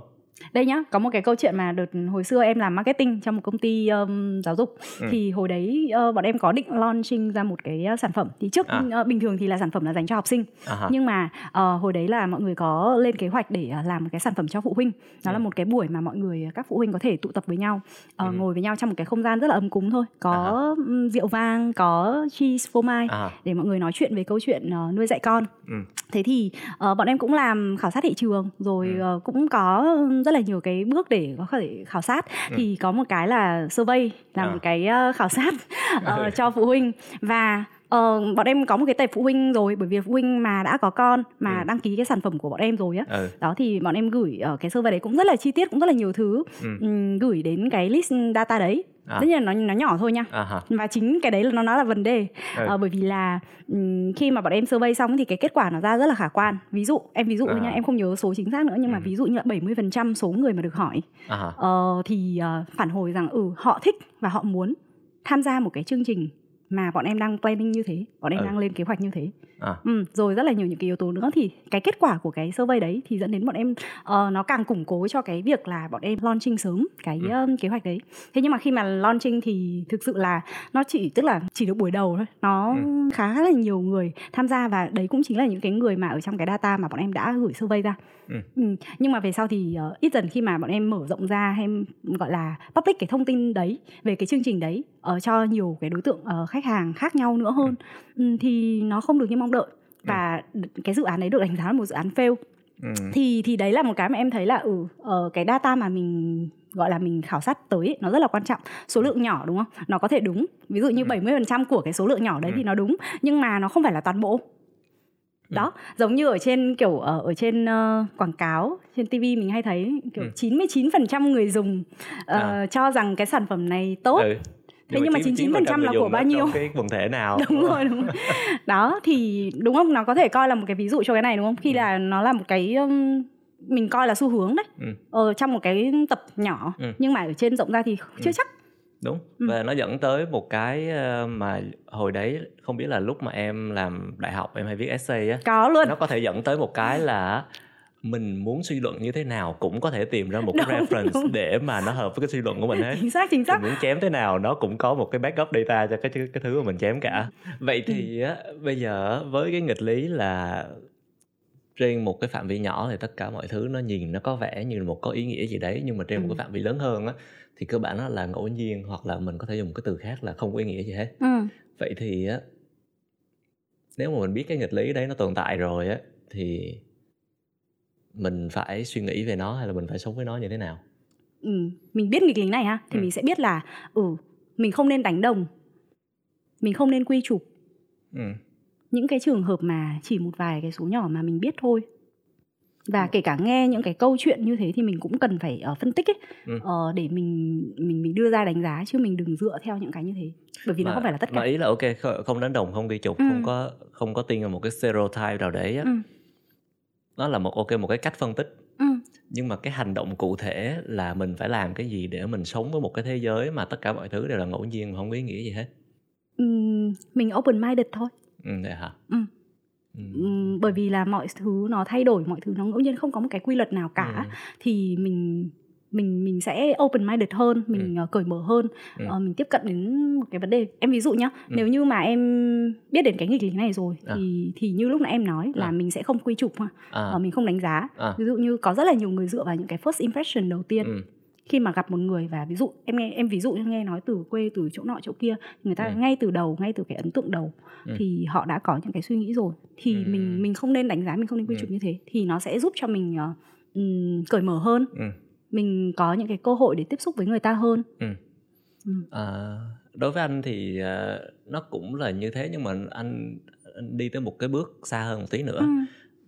Đây nhá, có một cái câu chuyện mà đợt hồi xưa em làm marketing trong một công ty um, giáo dục, ừ, thì hồi đấy uh, bọn em có định launching ra một cái sản phẩm. Thì trước à. uh, bình thường thì là sản phẩm là dành cho học sinh, à, nhưng mà uh, hồi đấy là mọi người có lên kế hoạch để uh, làm một cái sản phẩm cho phụ huynh. Đó, ừ, là một cái buổi mà mọi người, các phụ huynh có thể tụ tập với nhau, uh, ừ, ngồi với nhau trong một cái không gian rất là ấm cúng thôi. Có à. rượu vang, có cheese phô mai, à. để mọi người nói chuyện về câu chuyện uh, nuôi dạy con, ừ. Thế thì uh, bọn em cũng làm khảo sát thị trường, rồi ừ. uh, cũng có rất là nhiều cái bước để có thể khảo sát, ừ. Thì có một cái là survey, làm à. một cái khảo sát uh, cho phụ huynh. Và uh, bọn em có một cái tệp phụ huynh rồi, bởi vì phụ huynh mà đã có con, mà ừ. đăng ký cái sản phẩm của bọn em rồi á, ừ. Đó thì bọn em gửi uh, cái survey đấy cũng rất là chi tiết, cũng rất là nhiều thứ, ừ. um, gửi đến cái list data đấy. À. Tất nhiên là nó, nó nhỏ thôi nha, à, và chính cái đấy là nó, nó là vấn đề, ừ. à, bởi vì là um, khi mà bọn em survey xong thì cái kết quả nó ra rất là khả quan. Ví dụ, em ví dụ à. nha, em không nhớ số chính xác nữa, nhưng ừ. mà ví dụ như là bảy mươi phần trăm số người mà được hỏi à. uh, Thì uh, phản hồi rằng ừ, họ thích và họ muốn tham gia một cái chương trình mà bọn em đang planning như thế, bọn em ừ. đang lên kế hoạch như thế, à. ừ, rồi rất là nhiều những cái yếu tố nữa. Thì cái kết quả của cái survey đấy thì dẫn đến bọn em uh, nó càng củng cố cho cái việc là bọn em launching sớm cái ừ. uh, kế hoạch đấy. Thế nhưng mà khi mà launching thì thực sự là nó chỉ, tức là chỉ được buổi đầu thôi, nó ừ. khá là nhiều người tham gia, và đấy cũng chính là những cái người mà ở trong cái data mà bọn em đã gửi survey ra, ừ. Ừ. Nhưng mà về sau thì uh, ít dần khi mà bọn em mở rộng ra, em gọi là public cái thông tin đấy về cái chương trình đấy uh, cho nhiều cái đối tượng uh, khách hàng khác nhau nữa hơn, ừ. thì nó không được như mong đợi, và ừ. cái dự án đấy được đánh giá là một dự án fail, ừ. thì thì đấy là một cái mà em thấy là ừ, cái data mà mình gọi là mình khảo sát tới ấy, nó rất là quan trọng. Số lượng nhỏ đúng không, nó có thể đúng, ví dụ như bảy mươi phần trăm của cái số lượng nhỏ đấy ừ. thì nó đúng, nhưng mà nó không phải là toàn bộ. Đó, giống như ở trên kiểu ở, ở trên uh, quảng cáo trên ti vi mình hay thấy kiểu chín mươi chín phần trăm người dùng uh, à. cho rằng cái sản phẩm này tốt, ừ. thế nhưng mà chín mươi chín phần trăm là của bao nhiêu, cái quần thể nào, đúng rồi, đúng rồi. Đó thì đúng không, nó có thể coi là một cái ví dụ cho cái này đúng không, khi ừ. là nó là một cái mình coi là xu hướng đấy, ừ. ờ, trong một cái tập nhỏ, ừ. nhưng mà ở trên rộng ra thì chưa ừ. chắc đúng, ừ. Và nó dẫn tới một cái mà hồi đấy không biết là lúc mà em làm đại học em hay viết essay á, có luôn, nó có thể dẫn tới một cái là mình muốn suy luận như thế nào cũng có thể tìm ra một đúng, cái reference đúng. Để mà nó hợp với cái suy luận của mình hết. Chính xác, chính xác. Mình muốn chém thế nào nó cũng có một cái backup data cho cái, cái thứ mà mình chém cả. Vậy thì á, bây giờ với cái nghịch lý là trên một cái phạm vi nhỏ thì tất cả mọi thứ nó nhìn nó có vẻ như một có ý nghĩa gì đấy, nhưng mà trên ừ. một cái phạm vi lớn hơn á, thì cơ bản nó là ngẫu nhiên, hoặc là mình có thể dùng một cái từ khác là không có ý nghĩa gì hết. Ừ. Vậy thì á, nếu mà mình biết cái nghịch lý đấy nó tồn tại rồi á, thì mình phải suy nghĩ về nó hay là mình phải sống với nó như thế nào? Ừ, mình biết nghịch lý này ha, thì ừ. mình sẽ biết là ừ, mình không nên đánh đồng, mình không nên quy chụp ừ. những cái trường hợp mà chỉ một vài cái số nhỏ mà mình biết thôi. Và ừ. kể cả nghe những cái câu chuyện như thế thì mình cũng cần phải uh, phân tích ấy, ừ. uh, để mình, mình mình đưa ra đánh giá, chứ mình đừng dựa theo những cái như thế, bởi vì mà, nó không phải là tất cả. Mà ý là ok, không đánh đồng, không quy chụp, ừ. không có không có tin vào một cái stereotype nào đấy á. Ừ. Nó là một ok một cái cách phân tích, ừ. nhưng mà cái hành động cụ thể là mình phải làm cái gì để mình sống với một cái thế giới mà tất cả mọi thứ đều là ngẫu nhiên mà không có ý nghĩa gì hết. Ừ, mình open minded thôi. Ừ, vậy hả? Ừ. Ừ. Ừ, bởi vì là mọi thứ nó thay đổi, mọi thứ nó ngẫu nhiên, không có một cái quy luật nào cả, ừ. thì mình mình mình sẽ open minded hơn, mình ừ. cởi mở hơn, ừ. uh, mình tiếp cận đến một cái vấn đề. Em ví dụ nhá, ừ. nếu như mà em biết đến cái nghịch lý này rồi à. thì thì như lúc nãy em nói là à. mình sẽ không quy chụp, à. uh, mình không đánh giá. À. Ví dụ như có rất là nhiều người dựa vào những cái first impression đầu tiên. Ừ. Khi mà gặp một người và ví dụ em nghe em ví dụ nghe nói từ quê, từ chỗ nọ chỗ kia, người ta ừ. ngay từ đầu, ngay từ cái ấn tượng đầu ừ. thì họ đã có những cái suy nghĩ rồi, thì ừ. mình mình không nên đánh giá, mình không nên quy ừ. chụp như thế, thì nó sẽ giúp cho mình uh, um, cởi mở hơn, ừ. mình có những cái cơ hội để tiếp xúc với người ta hơn. ừ. Ừ. À, đối với anh thì uh, nó cũng là như thế, nhưng mà anh, anh đi tới một cái bước xa hơn một tí nữa. ừ.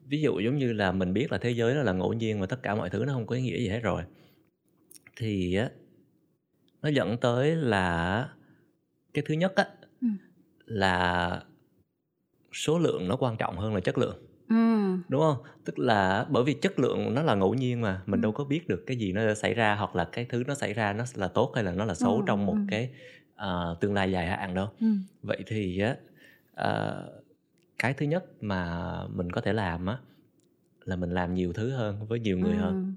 Ví dụ giống như là mình biết là thế giới nó là ngẫu nhiên và tất cả mọi thứ nó không có ý nghĩa gì hết rồi, thì nó dẫn tới là cái thứ nhất á, ừ. là số lượng nó quan trọng hơn là chất lượng, ừ. đúng không? Tức là bởi vì chất lượng nó là ngẫu nhiên mà mình ừ. đâu có biết được cái gì nó xảy ra, hoặc là cái thứ nó xảy ra nó là tốt hay là nó là xấu ừ. trong một ừ. cái uh, tương lai dài hạn đâu. ừ. Vậy thì uh, cái thứ nhất mà mình có thể làm á là mình làm nhiều thứ hơn với nhiều người ừ. hơn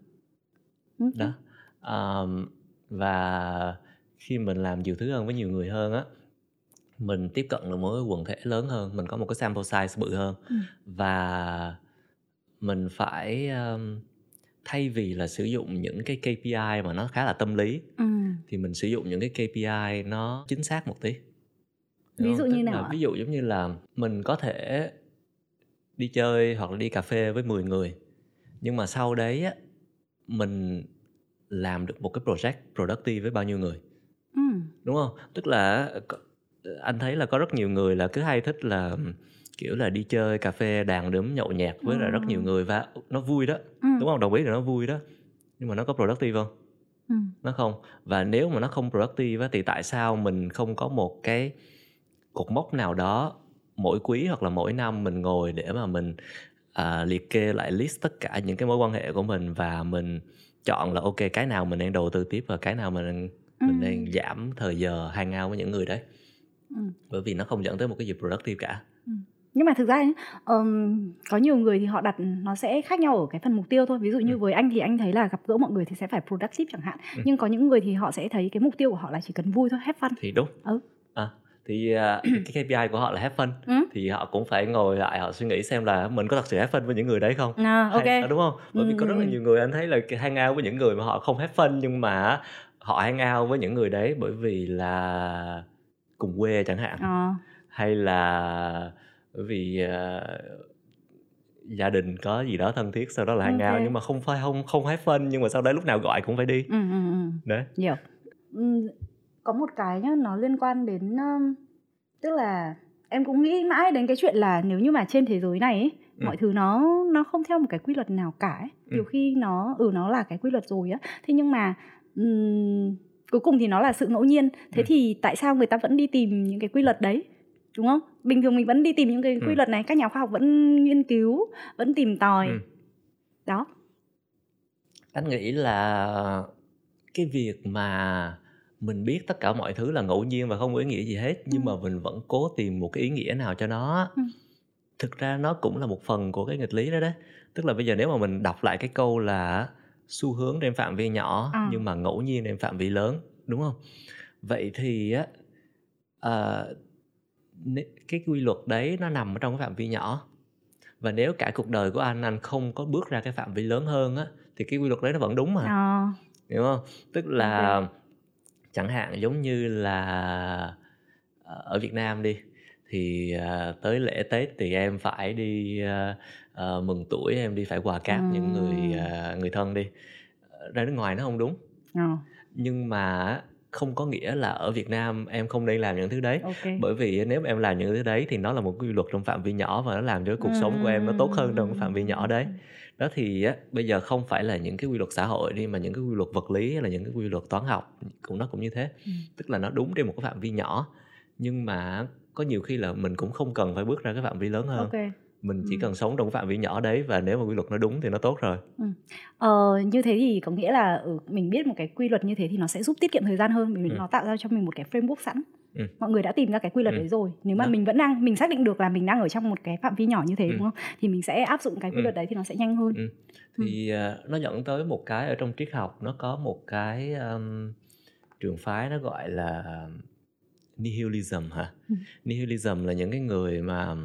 đó. Um, và khi mình làm nhiều thứ hơn với nhiều người hơn á, mình tiếp cận được một cái quần thể lớn hơn, mình có một cái sample size bự hơn, ừ. và mình phải um, thay vì là sử dụng những cái ca pê i mà nó khá là tâm lý, ừ. thì mình sử dụng những cái ca pê i nó chính xác một tí. Ví dụ như nào? Ví dụ giống như là mình có thể đi chơi hoặc là đi cà phê với mười người, nhưng mà sau đấy á, mình làm được một cái project productive với bao nhiêu người, ừ. đúng không? Tức là anh thấy là có rất nhiều người là cứ hay thích là kiểu là đi chơi cà phê đàn đúm nhậu nhẹt với ừ. là rất nhiều người và nó vui đó, ừ. đúng không? Đồng ý là nó vui đó, nhưng mà nó có productive không? ừ. Nó không. Và nếu mà nó không productive thì tại sao mình không có một cái cột mốc nào đó mỗi quý hoặc là mỗi năm mình ngồi để mà mình à, liệt kê lại list tất cả những cái mối quan hệ của mình và mình chọn là ok, cái nào mình nên đầu tư tiếp và cái nào mình, ừ. mình nên giảm thời giờ hang out với những người đấy. ừ. Bởi vì nó không dẫn tới một cái gì productive cả. ừ. Nhưng mà thực ra um, có nhiều người thì họ đặt nó sẽ khác nhau ở cái phần mục tiêu thôi. Ví dụ như ừ. với anh thì anh thấy là gặp gỡ mọi người thì sẽ phải productive chẳng hạn, ừ. nhưng có những người thì họ sẽ thấy cái mục tiêu của họ là chỉ cần vui thôi, have fun. Thì đúng. ừ. à, Thì uh, cái ca pê i của họ là have fun, ừ. thì họ cũng phải ngồi lại họ suy nghĩ xem là mình có thật sự have fun với những người đấy không. à, okay. Hay, đúng không? Bởi ừ. vì có rất là nhiều người anh thấy là hang out với những người mà họ không have fun, nhưng mà họ hang out với những người đấy bởi vì là cùng quê chẳng hạn, à. hay là bởi vì uh, gia đình có gì đó thân thiết, sau đó là hang okay. out, nhưng mà không phải không không have fun, nhưng mà sau đấy lúc nào gọi cũng phải đi. ừ, ừ, ừ. Đấy. Yeah. Ừ. Có một cái nhá, nó liên quan đến um, tức là em cũng nghĩ mãi đến cái chuyện là nếu như mà trên thế giới này ấy, ừ. mọi thứ nó nó không theo một cái quy luật nào cả ấy. Ừ. Nhiều khi nó ừ nó là cái quy luật rồi á, thế nhưng mà um, cuối cùng thì nó là sự ngẫu nhiên. Thế ừ. thì tại sao người ta vẫn đi tìm những cái quy luật đấy, đúng không? Bình thường mình vẫn đi tìm những cái quy ừ. luật này, các nhà khoa học vẫn nghiên cứu, vẫn tìm tòi. ừ. Đó, anh nghĩ là cái việc mà mình biết tất cả mọi thứ là ngẫu nhiên và không có ý nghĩa gì hết, ừ. nhưng mà mình vẫn cố tìm một cái ý nghĩa nào cho nó. ừ. Thực ra nó cũng là một phần của cái nghịch lý đó đấy. Tức là bây giờ nếu mà mình đọc lại cái câu là xu hướng trên phạm vi nhỏ, à. nhưng mà ngẫu nhiên trên phạm vi lớn, đúng không? Vậy thì á, à, cái quy luật đấy nó nằm ở trong cái phạm vi nhỏ. Và nếu cả cuộc đời của anh, anh không có bước ra cái phạm vi lớn hơn á, thì cái quy luật đấy nó vẫn đúng mà. à. Hiểu không? Tức là okay. chẳng hạn giống như là ở Việt Nam đi, thì uh, tới lễ Tết thì em phải đi uh, uh, mừng tuổi, em đi phải quà cáp ừ. những người uh, người thân đi. Ra nước ngoài nó không đúng. ừ. Nhưng mà không có nghĩa là ở Việt Nam em không nên làm những thứ đấy. okay. Bởi vì nếu em làm những thứ đấy thì nó là một quy luật trong phạm vi nhỏ và nó làm cho cuộc ừ. sống của em nó tốt hơn trong phạm vi nhỏ đấy. Đó thì á, bây giờ không phải là những cái quy luật xã hội đi, mà những cái quy luật vật lý hay là những cái quy luật toán học cũng nó cũng như thế. ừ. Tức là nó đúng trên một cái phạm vi nhỏ, nhưng mà có nhiều khi là mình cũng không cần phải bước ra cái phạm vi lớn hơn. okay. Mình chỉ ừ. cần sống trong cái phạm vi nhỏ đấy, và nếu mà quy luật nó đúng thì nó tốt rồi. ừ. ờ, Như thế thì có nghĩa là mình biết một cái quy luật như thế thì nó sẽ giúp tiết kiệm thời gian hơn, bởi vì ừ. nó tạo ra cho mình một cái framework sẵn. ừ. mọi người đã tìm ra cái quy luật ừ. đấy rồi. Nếu mà à. mình vẫn đang, mình xác định được là mình đang ở trong một cái phạm vi nhỏ như thế ừ. đúng không? Thì mình sẽ áp dụng cái quy ừ. luật đấy thì nó sẽ nhanh hơn. ừ. Thì uh, nó dẫn tới một cái ở trong triết học, nó có một cái um, trường phái nó gọi là nihilism hả? Ừ. Nihilism là những cái người mà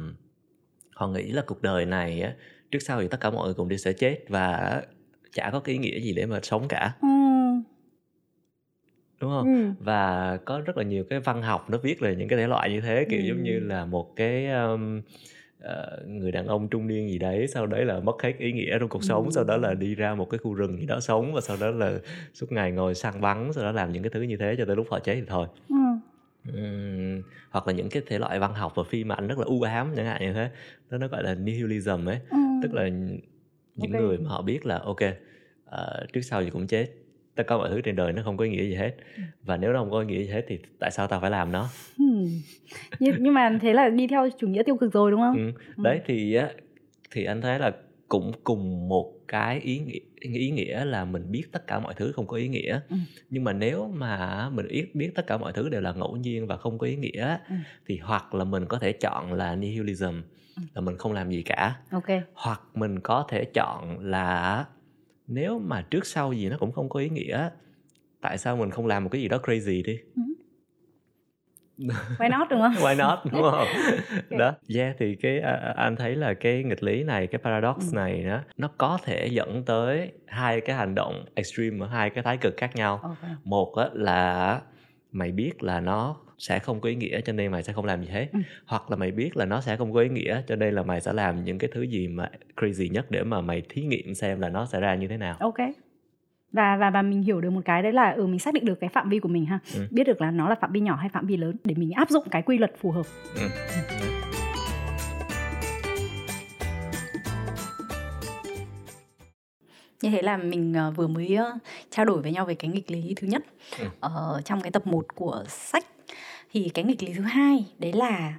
họ nghĩ là cuộc đời này á, trước sau thì tất cả mọi người cùng đi sẽ chết và chả có cái ý nghĩa gì để mà sống cả. Ừ. Đúng không? Ừ. Và có rất là nhiều cái văn học nó viết về những cái thể loại như thế, kiểu ừ. giống như là một cái um, uh, người đàn ông trung niên gì đấy, sau đấy là mất hết ý nghĩa trong cuộc ừ. sống, sau đó là đi ra một cái khu rừng gì đó sống, và sau đó là suốt ngày ngồi săn bắn, sau đó làm những cái thứ như thế cho tới lúc họ chết thì thôi. Ừ. Uhm, hoặc là những cái thể loại văn học và phim ảnh rất là u ám chẳng hạn như thế, đó nó gọi là nihilism ấy. Ừ. Tức là những okay. người mà họ biết là ok uh, trước sau gì cũng chết, tất cả mọi thứ trên đời nó không có ý nghĩa gì hết, và nếu nó không có ý nghĩa gì hết thì tại sao tao phải làm nó? Ừ. Nhưng, nhưng mà thế là đi theo chủ nghĩa tiêu cực rồi đúng không? Ừ. Ừ. Đấy thì thì anh thấy là cũng cùng một cái ý nghĩa, ý nghĩa là mình biết tất cả mọi thứ không có ý nghĩa. Ừ. Nhưng mà nếu mà mình biết tất cả mọi thứ đều là ngẫu nhiên và không có ý nghĩa ừ. thì hoặc là mình có thể chọn là nihilism, ừ. là mình không làm gì cả. Okay. Hoặc mình có thể chọn là nếu mà trước sau gì nó cũng không có ý nghĩa, tại sao mình không làm một cái gì đó crazy đi? Ừ. Why not đúng không? Why not đúng không? Okay. Đó, yeah, thì cái anh thấy là cái nghịch lý này, cái paradox ừ. này đó, nó có thể dẫn tới hai cái hành động extreme, hai cái thái cực khác nhau. Okay. Một là mày biết là nó sẽ không có ý nghĩa cho nên mày sẽ không làm gì hết, ừ. hoặc là mày biết là nó sẽ không có ý nghĩa cho nên là mày sẽ làm những cái thứ gì mà crazy nhất để mà mày thí nghiệm xem là nó sẽ ra như thế nào. Ok. Và, và, và mình hiểu được một cái đấy là ừ, mình xác định được cái phạm vi của mình ha, ừ. biết được là nó là phạm vi nhỏ hay phạm vi lớn để mình áp dụng cái quy luật phù hợp. ừ. Ừ. Như thế là mình vừa mới trao đổi với nhau về cái nghịch lý thứ nhất ừ. ờ, trong cái tập một của sách. Thì cái nghịch lý thứ hai đấy là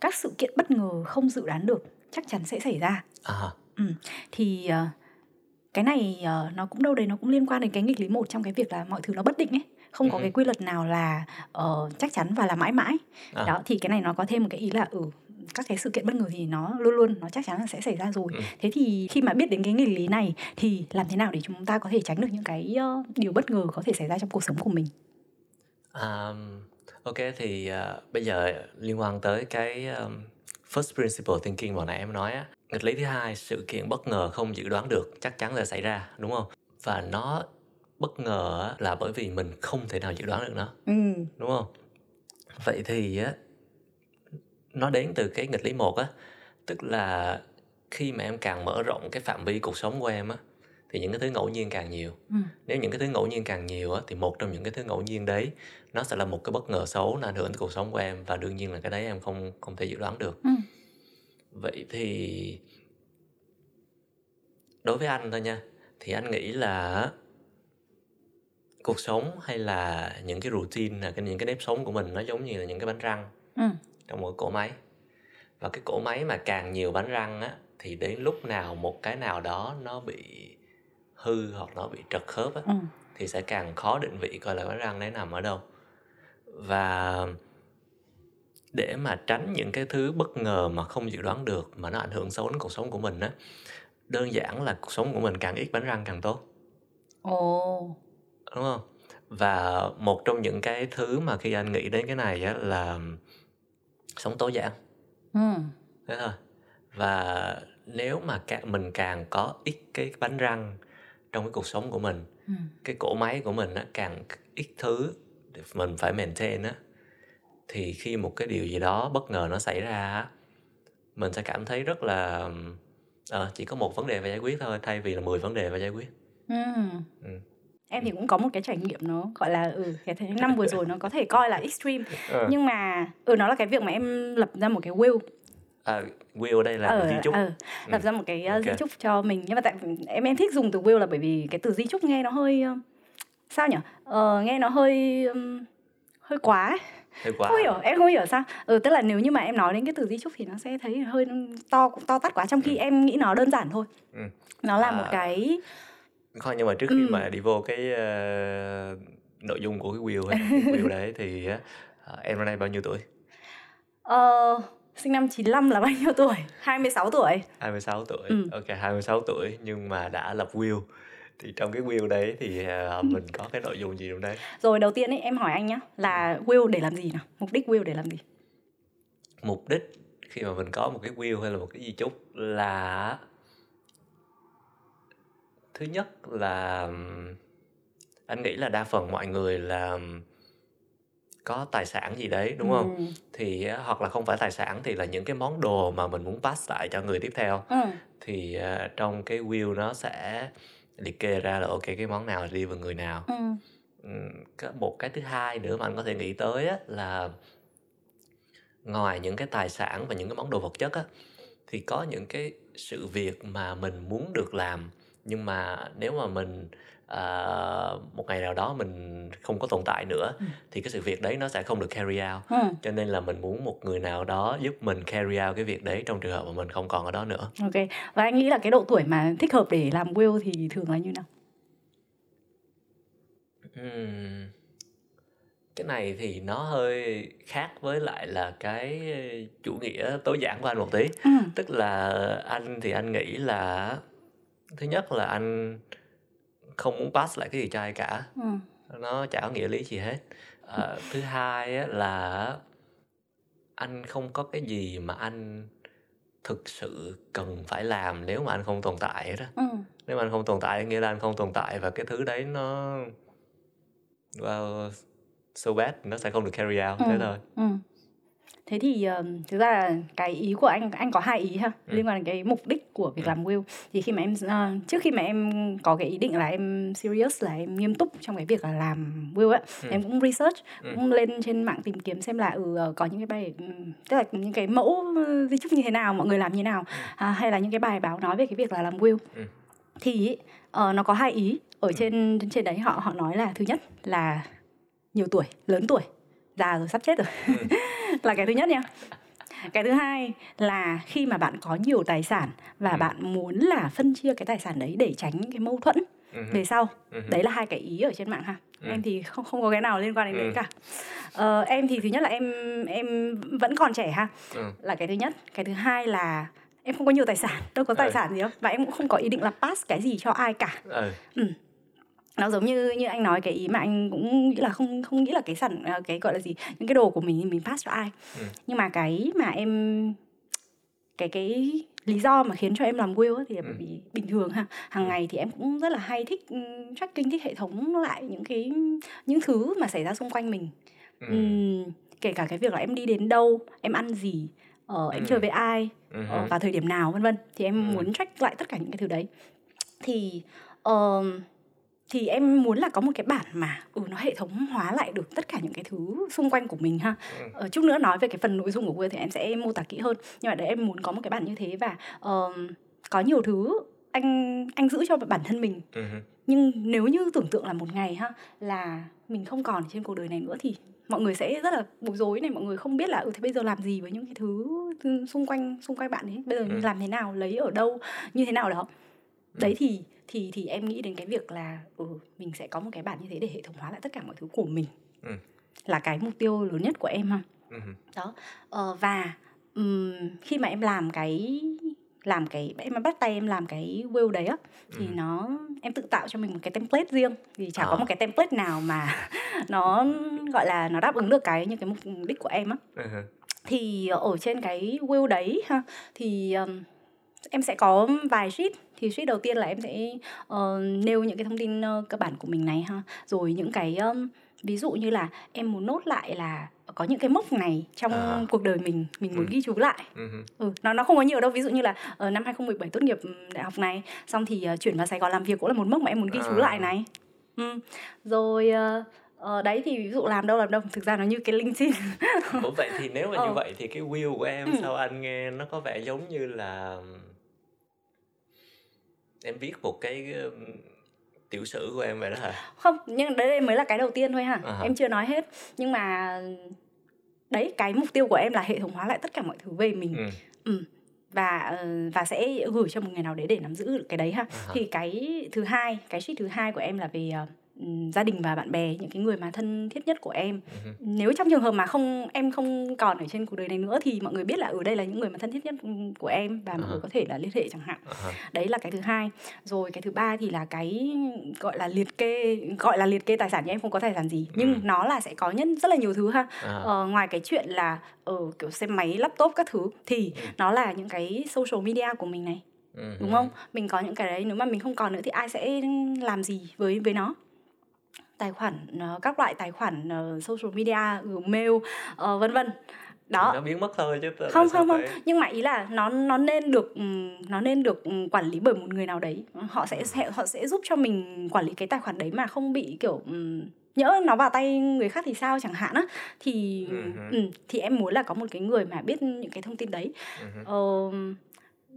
các sự kiện bất ngờ không dự đoán được chắc chắn sẽ xảy ra. à. ừ. Thì cái này nó cũng đâu đấy nó cũng liên quan đến cái nghịch lý một trong cái việc là mọi thứ nó bất định ấy, không ừ. có cái quy luật nào là uh, chắc chắn và là mãi mãi. à. Đó thì cái này nó có thêm một cái ý là ừ các cái sự kiện bất ngờ thì nó luôn luôn nó chắc chắn là sẽ xảy ra rồi. ừ. Thế thì khi mà biết đến cái nghịch lý này thì làm thế nào để chúng ta có thể tránh được những cái uh, điều bất ngờ có thể xảy ra trong cuộc sống của mình? um, Ok thì uh, bây giờ liên quan tới cái um, first principle thinking mà nãy em nói á, nghịch lý thứ hai, sự kiện bất ngờ không dự đoán được chắc chắn là xảy ra đúng không? Và nó bất ngờ là bởi vì mình không thể nào dự đoán được nó, ừ. đúng không? Vậy thì á, nó đến từ cái nghịch lý một á, tức là khi mà em càng mở rộng cái phạm vi cuộc sống của em á thì những cái thứ ngẫu nhiên càng nhiều. ừ. Nếu những cái thứ ngẫu nhiên càng nhiều á thì một trong những cái thứ ngẫu nhiên đấy nó sẽ là một cái bất ngờ xấu, nó ảnh hưởng tới cuộc sống của em, và đương nhiên là cái đấy em không không thể dự đoán được. ừ. Vậy thì đối với anh thôi nha, thì anh nghĩ là cuộc sống hay là những cái routine, là những cái nếp sống của mình nó giống như là những cái bánh răng ừ. trong một cỗ máy. Và cái cỗ máy mà càng nhiều bánh răng á thì đến lúc nào một cái nào đó nó bị hư hoặc nó bị trật khớp á, ừ. thì sẽ càng khó định vị coi là bánh răng đấy nằm ở đâu. Và để mà tránh những cái thứ bất ngờ mà không dự đoán được mà nó ảnh hưởng xấu đến cuộc sống của mình á, đơn giản là cuộc sống của mình càng ít bánh răng càng tốt. Ồ. Đúng không? Và một trong những cái thứ mà khi anh nghĩ đến cái này á là sống tối giản. Ừ. Thế thôi. Và nếu mà mình càng có ít cái bánh răng trong cái cuộc sống của mình, ừ. cái cỗ máy của mình á, càng ít thứ mình phải maintain á, thì khi một cái điều gì đó bất ngờ nó xảy ra, mình sẽ cảm thấy rất là à, chỉ có một vấn đề phải giải quyết thôi, thay vì là mười vấn đề phải giải quyết. ừ. Ừ. Em thì cũng có một cái trải nghiệm nó gọi là ừ cái năm vừa rồi nó có thể coi là extreme, ừ. nhưng mà ừ nó là cái việc mà em lập ra một cái will. À, will ở đây là ờ, di chúc. Ờ, lập ừ. ra một cái okay. di chúc cho mình. Nhưng mà tại em em thích dùng từ will là bởi vì cái từ di chúc nghe nó hơi sao nhỉ? Ờ, nghe nó hơi hơi quá. Ấy. Hơi quá. Không hiểu, em không hiểu sao. Ừ, tức là nếu như mà em nói đến cái từ di chúc thì nó sẽ thấy hơi to to tát quá, trong khi ừ. em nghĩ nó đơn giản thôi. Ừ. Nó là à, một cái thôi, nhưng mà trước khi ừ. mà đi vô cái uh, nội dung của cái will ấy, will đấy thì À, em năm nay bao nhiêu tuổi? Ờ, sinh năm chín lăm là bao nhiêu tuổi? hai mươi sáu tuổi. hai mươi sáu tuổi, ừ. Ok, hai mươi sáu tuổi nhưng mà đã lập will. Thì trong cái will đấy thì mình có cái nội dung gì trong đấy? Rồi đầu tiên ấy, em hỏi anh nhá, là will để làm gì nào? Mục đích will để làm gì? Mục đích khi mà mình có một cái will hay là một cái di chúc là... Thứ nhất là... Anh nghĩ là đa phần mọi người là... có tài sản gì đấy đúng không? Ừ. Thì hoặc là không phải tài sản thì là những cái món đồ mà mình muốn pass lại cho người tiếp theo. Ừ. Thì uh, trong cái will nó sẽ liệt kê ra là ok cái món nào đi vào người nào. Ừ. Một cái thứ hai nữa mà anh có thể nghĩ tới á, là ngoài những cái tài sản và những cái món đồ vật chất á, thì có những cái sự việc mà mình muốn được làm nhưng mà nếu mà mình Uh, một ngày nào đó mình không có tồn tại nữa, ừ. thì cái sự việc đấy nó sẽ không được carry out, ừ. cho nên là mình muốn một người nào đó giúp mình carry out cái việc đấy trong trường hợp mà mình không còn ở đó nữa. Ok, và anh nghĩ là cái độ tuổi mà thích hợp để làm will thì thường là như nào? uhm. Cái này thì nó hơi khác với lại là cái chủ nghĩa tối giản của anh một tí, ừ. tức là anh thì anh nghĩ là thứ nhất là anh không muốn pass lại cái gì cho ai cả, ừ. nó chả có nghĩa lý gì hết. À, thứ hai là anh không có cái gì mà anh thực sự cần phải làm nếu mà anh không tồn tại đó, ừ. nếu mà anh không tồn tại nghĩa là anh không tồn tại, và cái thứ đấy nó well, so bad, nó sẽ không được carry out, ừ. thế thôi, ừ. Thế thì uh, thực ra là cái ý của anh, anh có hai ý ha, ừ. liên quan đến cái mục đích của việc làm will. Thì khi mà em, uh, trước khi mà em có cái ý định là em serious, là em nghiêm túc trong cái việc là làm will ấy, ừ. em cũng research, ừ. cũng lên trên mạng tìm kiếm xem là ừ, có những cái bài, tức là những cái mẫu di chúc như thế nào, mọi người làm như thế nào, à, hay là những cái bài báo nói về cái việc là làm will. Ừ. Thì uh, nó có hai ý, ở trên, trên đấy họ, họ nói là thứ nhất là nhiều tuổi, lớn tuổi, già rồi, sắp chết rồi, ừ. là cái thứ nhất nha. Cái thứ hai là khi mà bạn có nhiều tài sản và ừ. bạn muốn là phân chia cái tài sản đấy để tránh cái mâu thuẫn ừ. về sau. Ừ. Đấy là hai cái ý ở trên mạng ha. Ừ. Em thì không không có cái nào liên quan đến ừ. đấy cả. Ờ, em thì thứ nhất là em em vẫn còn trẻ ha, ừ. là cái thứ nhất. Cái thứ hai là em không có nhiều tài sản, đâu có tài ừ. sản gì đâu, và em cũng không có ý định là pass cái gì cho ai cả. Ừ. ừ. Nó giống như như anh nói cái ý mà anh cũng nghĩ là không không nghĩ là cái sản cái gọi là gì, những cái đồ của mình mình pass cho ai, ừ. nhưng mà cái mà em cái cái lý do mà khiến cho em làm will ấy thì là bởi vì bình thường ha, hàng ngày thì em cũng rất là hay thích tracking, thích hệ thống lại những cái những thứ mà xảy ra xung quanh mình, ừ. uhm, kể cả cái việc là em đi đến đâu, em ăn gì, uh, em ừ. chơi với ai, ừ. uh, vào thời điểm nào, vân vân, thì em ừ. muốn track lại tất cả những cái thứ đấy. Thì uh, thì em muốn là có một cái bản mà ừ, nó hệ thống hóa lại được tất cả những cái thứ xung quanh của mình ha. Ờ, chút nữa nói về cái phần nội dung của Goethe thì em sẽ mô tả kỹ hơn. Nhưng mà đấy, em muốn có một cái bản như thế, và uh, có nhiều thứ anh anh giữ cho bản thân mình. Uh-huh. Nhưng nếu như tưởng tượng là một ngày ha, là mình không còn trên cuộc đời này nữa thì mọi người sẽ rất là bối rối này, mọi người không biết là ừ, thế bây giờ làm gì với những cái thứ xung quanh xung quanh bạn ấy, bây giờ uh-huh. làm thế nào, lấy ở đâu, như thế nào đó. Uh-huh. Đấy thì thì thì em nghĩ đến cái việc là ừ, mình sẽ có một cái bản như thế để hệ thống hóa lại tất cả mọi thứ của mình, ừ. là cái mục tiêu lớn nhất của em ha. Ừ. Đó, ờ, và um, khi mà em làm cái làm cái em bắt tay em làm cái will đấy á, thì ừ. nó em tự tạo cho mình một cái template riêng, vì chả à. có một cái template nào mà nó gọi là nó đáp ứng được cái những cái mục đích của em á. Ừ. Thì ở trên cái will đấy ha, thì um, em sẽ có vài sheet. Thì sheet đầu tiên là em sẽ uh, nêu những cái thông tin uh, cơ bản của mình này ha. Rồi những cái um, ví dụ như là em muốn nốt lại là có những cái mốc này trong à. cuộc đời mình, mình ừ. muốn ghi chú lại. Ừ. Ừ, nó, nó không có nhiều đâu. Ví dụ như là uh, năm hai không một bảy tốt nghiệp đại học này, xong thì uh, chuyển vào Sài Gòn làm việc cũng là một mốc mà em muốn ghi à. chú lại này. Ừ. Rồi... Uh, Ờ, đấy thì ví dụ làm đâu làm đâu, thực ra nó như cái LinkedIn. Ủa vậy thì nếu mà ờ. như vậy thì cái will của em, ừ. sao anh nghe nó có vẻ giống như là em viết một cái tiểu sử của em vậy đó hả? Không, nhưng đấy mới là cái đầu tiên thôi hả? À. Em chưa nói hết. Nhưng mà đấy, cái mục tiêu của em là hệ thống hóa lại tất cả mọi thứ về mình. Ừ. ừ. và và sẽ gửi cho một người nào đấy để nắm giữ cái đấy ha. À. Thì cái thứ hai, cái sheet thứ hai của em là về gia đình và bạn bè, những cái người mà thân thiết nhất của em. Uh-huh. Nếu trong trường hợp mà không em không còn ở trên cuộc đời này nữa thì mọi người biết là ở đây là những người mà thân thiết nhất của em và uh-huh. mọi người có thể là liên hệ chẳng hạn. Uh-huh. Đấy là cái thứ hai. Rồi cái thứ ba thì là cái gọi là liệt kê, gọi là liệt kê tài sản, nhưng em không có tài sản gì, nhưng uh-huh. nó là sẽ có nhất rất là nhiều thứ ha. Uh-huh. Ờ, ngoài cái chuyện là ở uh, kiểu xe máy, laptop các thứ thì uh-huh. nó là những cái social media của mình này. Uh-huh. Đúng không? Mình có những cái đấy, nếu mà mình không còn nữa thì ai sẽ làm gì với với nó? Tài khoản, các loại tài khoản social media, mail, vân vân. Đó. Nó biến mất thôi chứ. Không không không. Phải... Nhưng mà ý là nó nó nên được nó nên được quản lý bởi một người nào đấy. Họ sẽ họ sẽ giúp cho mình quản lý cái tài khoản đấy mà không bị kiểu nhỡ nó vào tay người khác thì sao chẳng hạn á. Thì uh-huh. ừ, thì em muốn là có một cái người mà biết những cái thông tin đấy. Uh-huh. Ờ,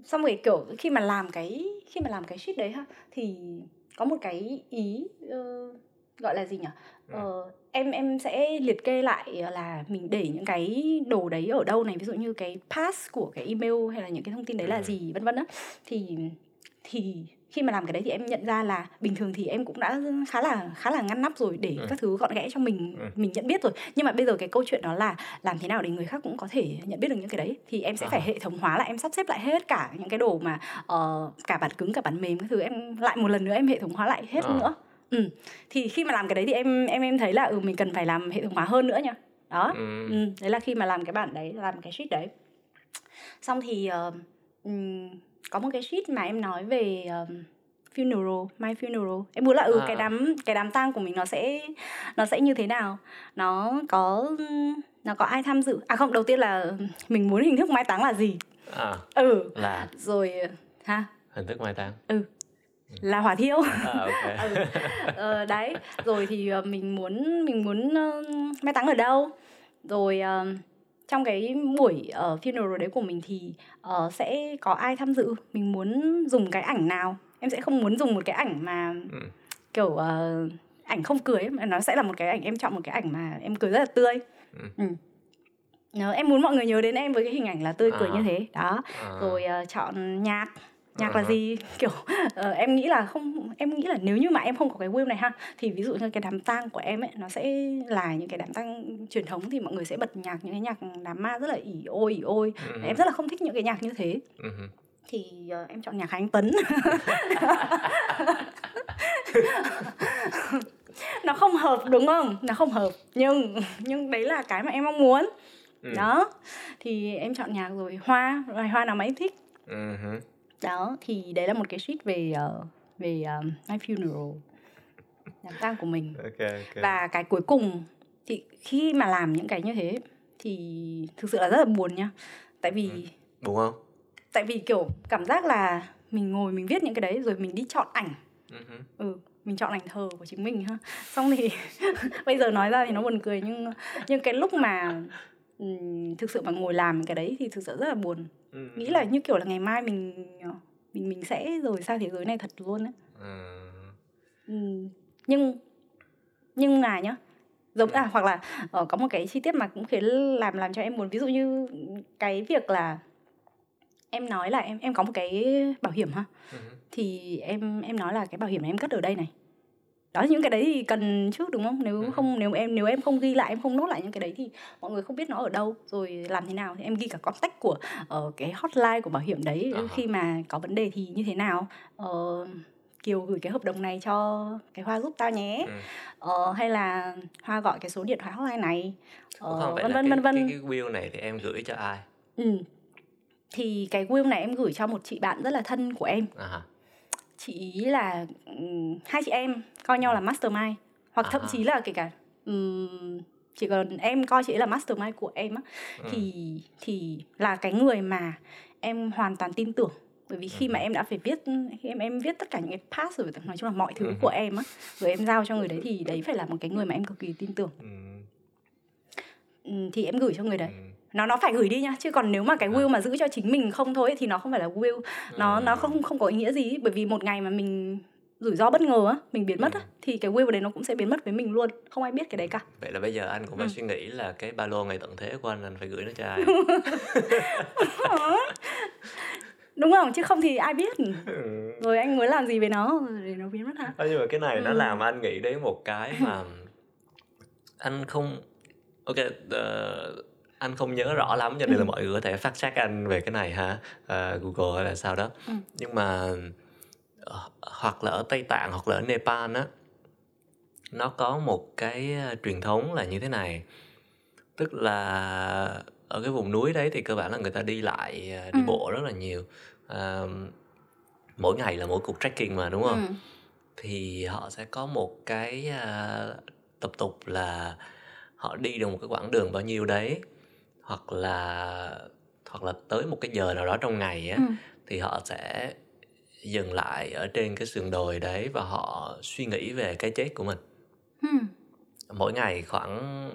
xong rồi kiểu khi mà làm cái khi mà làm cái sheet đấy ha thì có một cái ý uh, gọi là gì nhỉ? Ờ, em em sẽ liệt kê lại là mình để những cái đồ đấy ở đâu này, ví dụ như cái pass của cái email hay là những cái thông tin đấy là gì vân vân á. Thì thì khi mà làm cái đấy thì em nhận ra là bình thường thì em cũng đã khá là khá là ngăn nắp rồi, để các thứ gọn gẽ cho mình mình nhận biết rồi. Nhưng mà bây giờ cái câu chuyện đó là làm thế nào để người khác cũng có thể nhận biết được những cái đấy, thì em sẽ phải hệ thống hóa lại, em sắp xếp lại hết cả những cái đồ mà uh, cả bản cứng cả bản mềm các thứ, em lại một lần nữa em hệ thống hóa lại hết nữa. Ừ. Thì khi mà làm cái đấy thì em em em thấy là ừ, mình cần phải làm hệ thống hóa hơn nữa nha. Đó. Ừ. Ừ. Đấy là khi mà làm cái bản đấy, làm cái sheet đấy. Xong thì uh, um, có một cái sheet mà em nói về uh, funeral, my funeral. Em muốn là ừ, à. cái đám cái đám tang của mình nó sẽ nó sẽ như thế nào? Nó có nó có ai tham dự? À không, đầu tiên là mình muốn hình thức mai táng là gì? À. Ừ. Là rồi ha. Hình thức mai táng. Ừ. Là hỏa thiêu. À, okay. ừ. ờ, đấy rồi thì uh, mình muốn mình muốn uh, mai táng ở đâu, rồi uh, trong cái buổi uh, funeral đấy của mình thì uh, sẽ có ai tham dự, mình muốn dùng cái ảnh nào. Em sẽ không muốn dùng một cái ảnh mà ừ. kiểu uh, ảnh không cười ấy. Nó sẽ là một cái ảnh, em chọn một cái ảnh mà em cười rất là tươi. ừ. Ừ. Nó, em muốn mọi người nhớ đến em với cái hình ảnh là tươi à. cười như thế đó. à. Rồi uh, chọn nhạc nhạc là gì, kiểu uh, em nghĩ là không em nghĩ là nếu như mà em không có cái web này ha, thì ví dụ như cái đám tang của em ấy, nó sẽ là những cái đám tang truyền thống thì mọi người sẽ bật nhạc, những cái nhạc đám ma rất là ỉ ôi ỉ ôi. uh-huh. Em rất là không thích những cái nhạc như thế. uh-huh. Thì uh, em chọn nhạc Anh Tuấn. Nó không hợp đúng không, nó không hợp, nhưng nhưng đấy là cái mà em mong muốn. uh-huh. Đó thì em chọn nhạc, rồi hoa loài hoa nào mà em thích. uh-huh. Đó, thì đấy là một cái sheet về uh, về uh, my funeral, đám tang của mình. Okay, okay. Và cái cuối cùng thì khi mà làm những cái như thế thì thực sự là rất là buồn nha. Tại vì ừ. đúng không? Tại vì kiểu cảm giác là mình ngồi mình viết những cái đấy rồi mình đi chọn ảnh. Uh-huh. Ừ, mình chọn ảnh thờ của chính mình ha. Xong thì bây giờ nói ra thì nó buồn cười, nhưng nhưng cái lúc mà thực sự mà ngồi làm cái đấy thì thực sự rất là buồn. ừ. Nghĩ là như kiểu là ngày mai mình mình mình sẽ rời xa thế giới này thật luôn á. ừ. ừ. nhưng nhưng mà nhá, giống à hoặc là uh, có một cái chi tiết mà cũng khiến làm làm cho em buồn, ví dụ như cái việc là em nói là em em có một cái bảo hiểm ha. ừ. Thì em em nói là cái bảo hiểm này em cất ở đây này. Đó, những cái đấy thì cần trước đúng không? Nếu không nếu em nếu em không ghi lại, em không nốt lại những cái đấy thì mọi người không biết nó ở đâu, rồi làm thế nào. Thì em ghi cả contact của uh, cái hotline của bảo hiểm đấy. Uh-huh. Khi mà có vấn đề thì như thế nào? Uh, Kiều gửi cái hợp đồng này cho cái Hoa giúp tao nhé. Uh. Uh, hay là Hoa gọi cái số điện thoại hotline này. Uh, vân vân vân vân. Cái will này thì em gửi cho ai? Ừ. Thì cái will này em gửi cho một chị bạn rất là thân của em. Uh-huh. Chị ý là um, hai chị em coi nhau là mastermind, hoặc à. thậm chí là kể cả um, chỉ còn em coi chị ấy là mastermind của em á. ừ. thì thì là cái người mà em hoàn toàn tin tưởng, bởi vì khi ừ. mà em đã phải viết khi em em viết tất cả những cái pass rồi, nói chung là mọi thứ ừ. của em á, rồi em giao cho người đấy thì đấy phải là một cái người mà em cực kỳ tin tưởng. ừ. Thì em gửi cho người đấy. ừ. nó nó phải gửi đi nha, chứ còn nếu mà cái will mà giữ cho chính mình không thôi thì nó không phải là will, nó nó không không có ý nghĩa gì, bởi vì một ngày mà mình rủi ro bất ngờ á, mình biến mất á, thì cái will đấy nó cũng sẽ biến mất với mình luôn, không ai biết cái đấy cả. Vậy là bây giờ anh cũng phải ừ. suy nghĩ là cái ba lô ngày tận thế của anh anh phải gửi nó cho ai. Đúng không, chứ không thì ai biết. Rồi anh muốn làm gì với nó, để nó bộ phim rất hả? À, nhưng mà cái này ừ. nó làm anh nghĩ đến một cái mà anh không ok uh, anh không nhớ rõ lắm, cho nên ừ. là mọi người có thể phát xác anh về cái này ha, uh, Google hay là sao đó. ừ. Nhưng mà uh, hoặc là ở Tây Tạng hoặc là ở Nepal á, nó có một cái truyền thống là như thế này, tức là ở cái vùng núi đấy thì cơ bản là người ta đi lại đi ừ. bộ rất là nhiều, à, mỗi ngày là mỗi cuộc trekking mà, đúng không? ừ. Thì họ sẽ có một cái à, tập tục là họ đi được một cái quãng đường bao nhiêu đấy, hoặc là hoặc là tới một cái giờ nào đó trong ngày á, ừ. thì họ sẽ dừng lại ở trên cái sườn đồi đấy và họ suy nghĩ về cái chết của mình. ừ. Mỗi ngày khoảng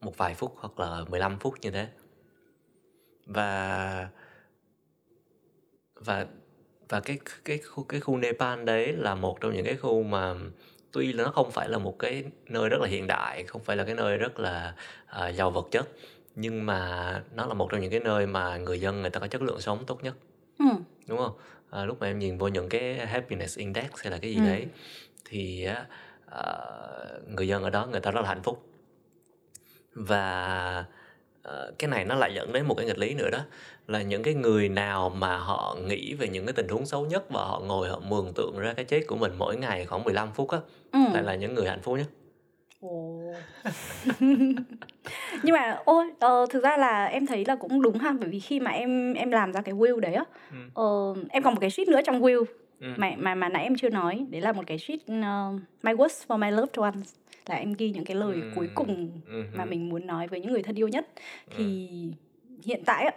một vài phút hoặc là mười lăm phút như thế. Và và và cái cái khu cái khu Nepal đấy là một trong những cái khu mà tuy là nó không phải là một cái nơi rất là hiện đại, không phải là cái nơi rất là uh, giàu vật chất, nhưng mà nó là một trong những cái nơi mà người dân người ta có chất lượng sống tốt nhất. ừ. Đúng không? À, lúc mà em nhìn vô những cái happiness index hay là cái gì ừ. đấy thì uh, người dân ở đó người ta rất là hạnh phúc. Và uh, cái này nó lại dẫn đến một cái nghịch lý nữa, đó là những cái người nào mà họ nghĩ về những cái tình huống xấu nhất và họ ngồi họ mường tượng ra cái chết của mình mỗi ngày khoảng mười lăm phút á, ừ. lại là những người hạnh phúc nhất. Nhưng mà ôi uh, thực ra là em thấy là cũng đúng ha, bởi vì khi mà em em làm ra cái will đấy á, ừ. uh, em còn một cái sheet nữa trong will ừ. mà mà mà nãy em chưa nói, đấy là một cái sheet uh, my words for my loved ones, là em ghi những cái lời ừ. cuối cùng ừ. mà mình muốn nói với những người thân yêu nhất. ừ. Thì hiện tại á,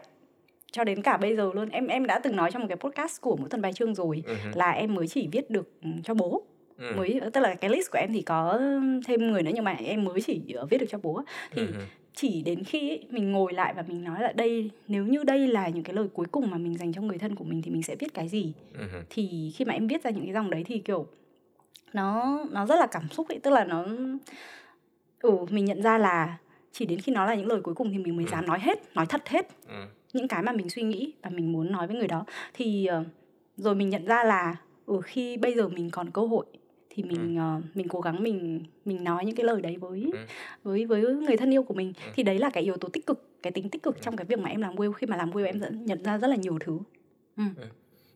cho đến cả bây giờ luôn, em em đã từng nói trong một cái podcast của Mỗi Tuần Vài Chương rồi, ừ. là em mới chỉ viết được cho bố. Ừ. Mới, tức là cái list của em thì có thêm người nữa, nhưng mà em mới chỉ viết được cho bố. Thì ừ. chỉ đến khi ấy, mình ngồi lại và mình nói là đây, nếu như đây là những cái lời cuối cùng mà mình dành cho người thân của mình thì mình sẽ viết cái gì. ừ. Thì khi mà em viết ra những cái dòng đấy thì kiểu Nó, nó rất là cảm xúc ấy. Tức là nó ừ, mình nhận ra là chỉ đến khi nó là những lời cuối cùng thì mình mới ừ. dám nói hết, nói thật hết ừ. những cái mà mình suy nghĩ và mình muốn nói với người đó. Thì rồi mình nhận ra là ừ, khi bây giờ mình còn cơ hội thì mình ừ. uh, mình cố gắng mình mình nói những cái lời đấy với ừ. với với người thân yêu của mình. ừ. Thì đấy là cái yếu tố tích cực, cái tính tích cực ừ. trong cái việc mà em làm will. Khi mà làm will em nhận ra rất là nhiều thứ. ừ. Ừ.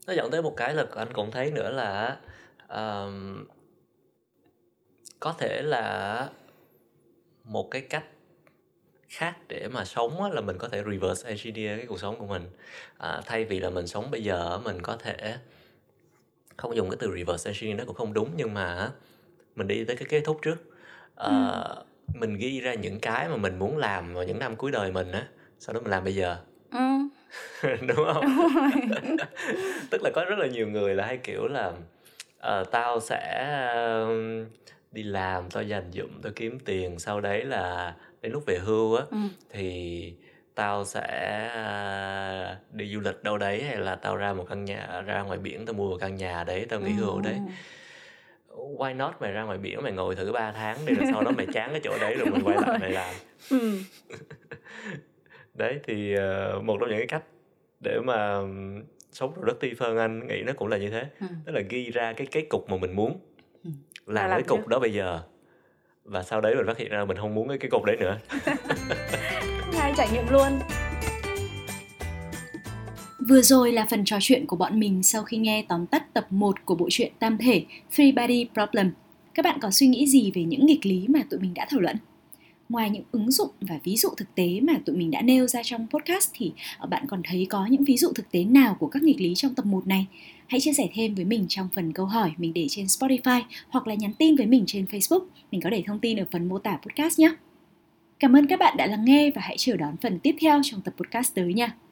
Nó dẫn tới một cái là anh cũng thấy nữa là um, có thể là một cái cách khác để mà sống á, là mình có thể reverse engineer cái cuộc sống của mình. À, thay vì là mình sống bây giờ, mình có thể không dùng cái từ reverse engineering, nó cũng không đúng, nhưng mà mình đi tới cái kết thúc trước. à, ừ. Mình ghi ra những cái mà mình muốn làm vào những năm cuối đời mình á, sau đó mình làm bây giờ. ừ. Đúng không? Đúng. Tức là có rất là nhiều người là hay kiểu là à, tao sẽ đi làm, tao dành dụm, tao kiếm tiền, sau đấy là đến lúc về hưu á, ừ. thì tao sẽ đi du lịch đâu đấy, hay là tao ra một căn nhà, ra ngoài biển, tao mua một căn nhà đấy, tao nghỉ hưu đấy. Why not? Mày ra ngoài biển mày ngồi thử ba tháng đi, rồi sau đó mày chán cái chỗ đấy rồi mày quay lại mày làm. ừ. Đấy thì một trong những cái cách để mà sống productive hơn, anh nghĩ nó cũng là như thế. ừ. Tức là ghi ra cái kết cục mà mình muốn, ừ. làm, làm cái cục đó bây giờ, và sau đấy mình phát hiện ra mình không muốn cái cục đấy nữa. Hai trải nghiệm luôn. Vừa rồi là phần trò chuyện của bọn mình sau khi nghe tóm tắt tập một của bộ truyện Tam Thể Three-Body Problem. Các bạn có suy nghĩ gì về những nghịch lý mà tụi mình đã thảo luận? Ngoài những ứng dụng và ví dụ thực tế mà tụi mình đã nêu ra trong podcast thì bạn còn thấy có những ví dụ thực tế nào của các nghịch lý trong tập một này? Hãy chia sẻ thêm với mình trong phần câu hỏi mình để trên Spotify hoặc là nhắn tin với mình trên Facebook. Mình có để thông tin ở phần mô tả podcast nhé. Cảm ơn các bạn đã lắng nghe và hãy chờ đón phần tiếp theo trong tập podcast tới nha.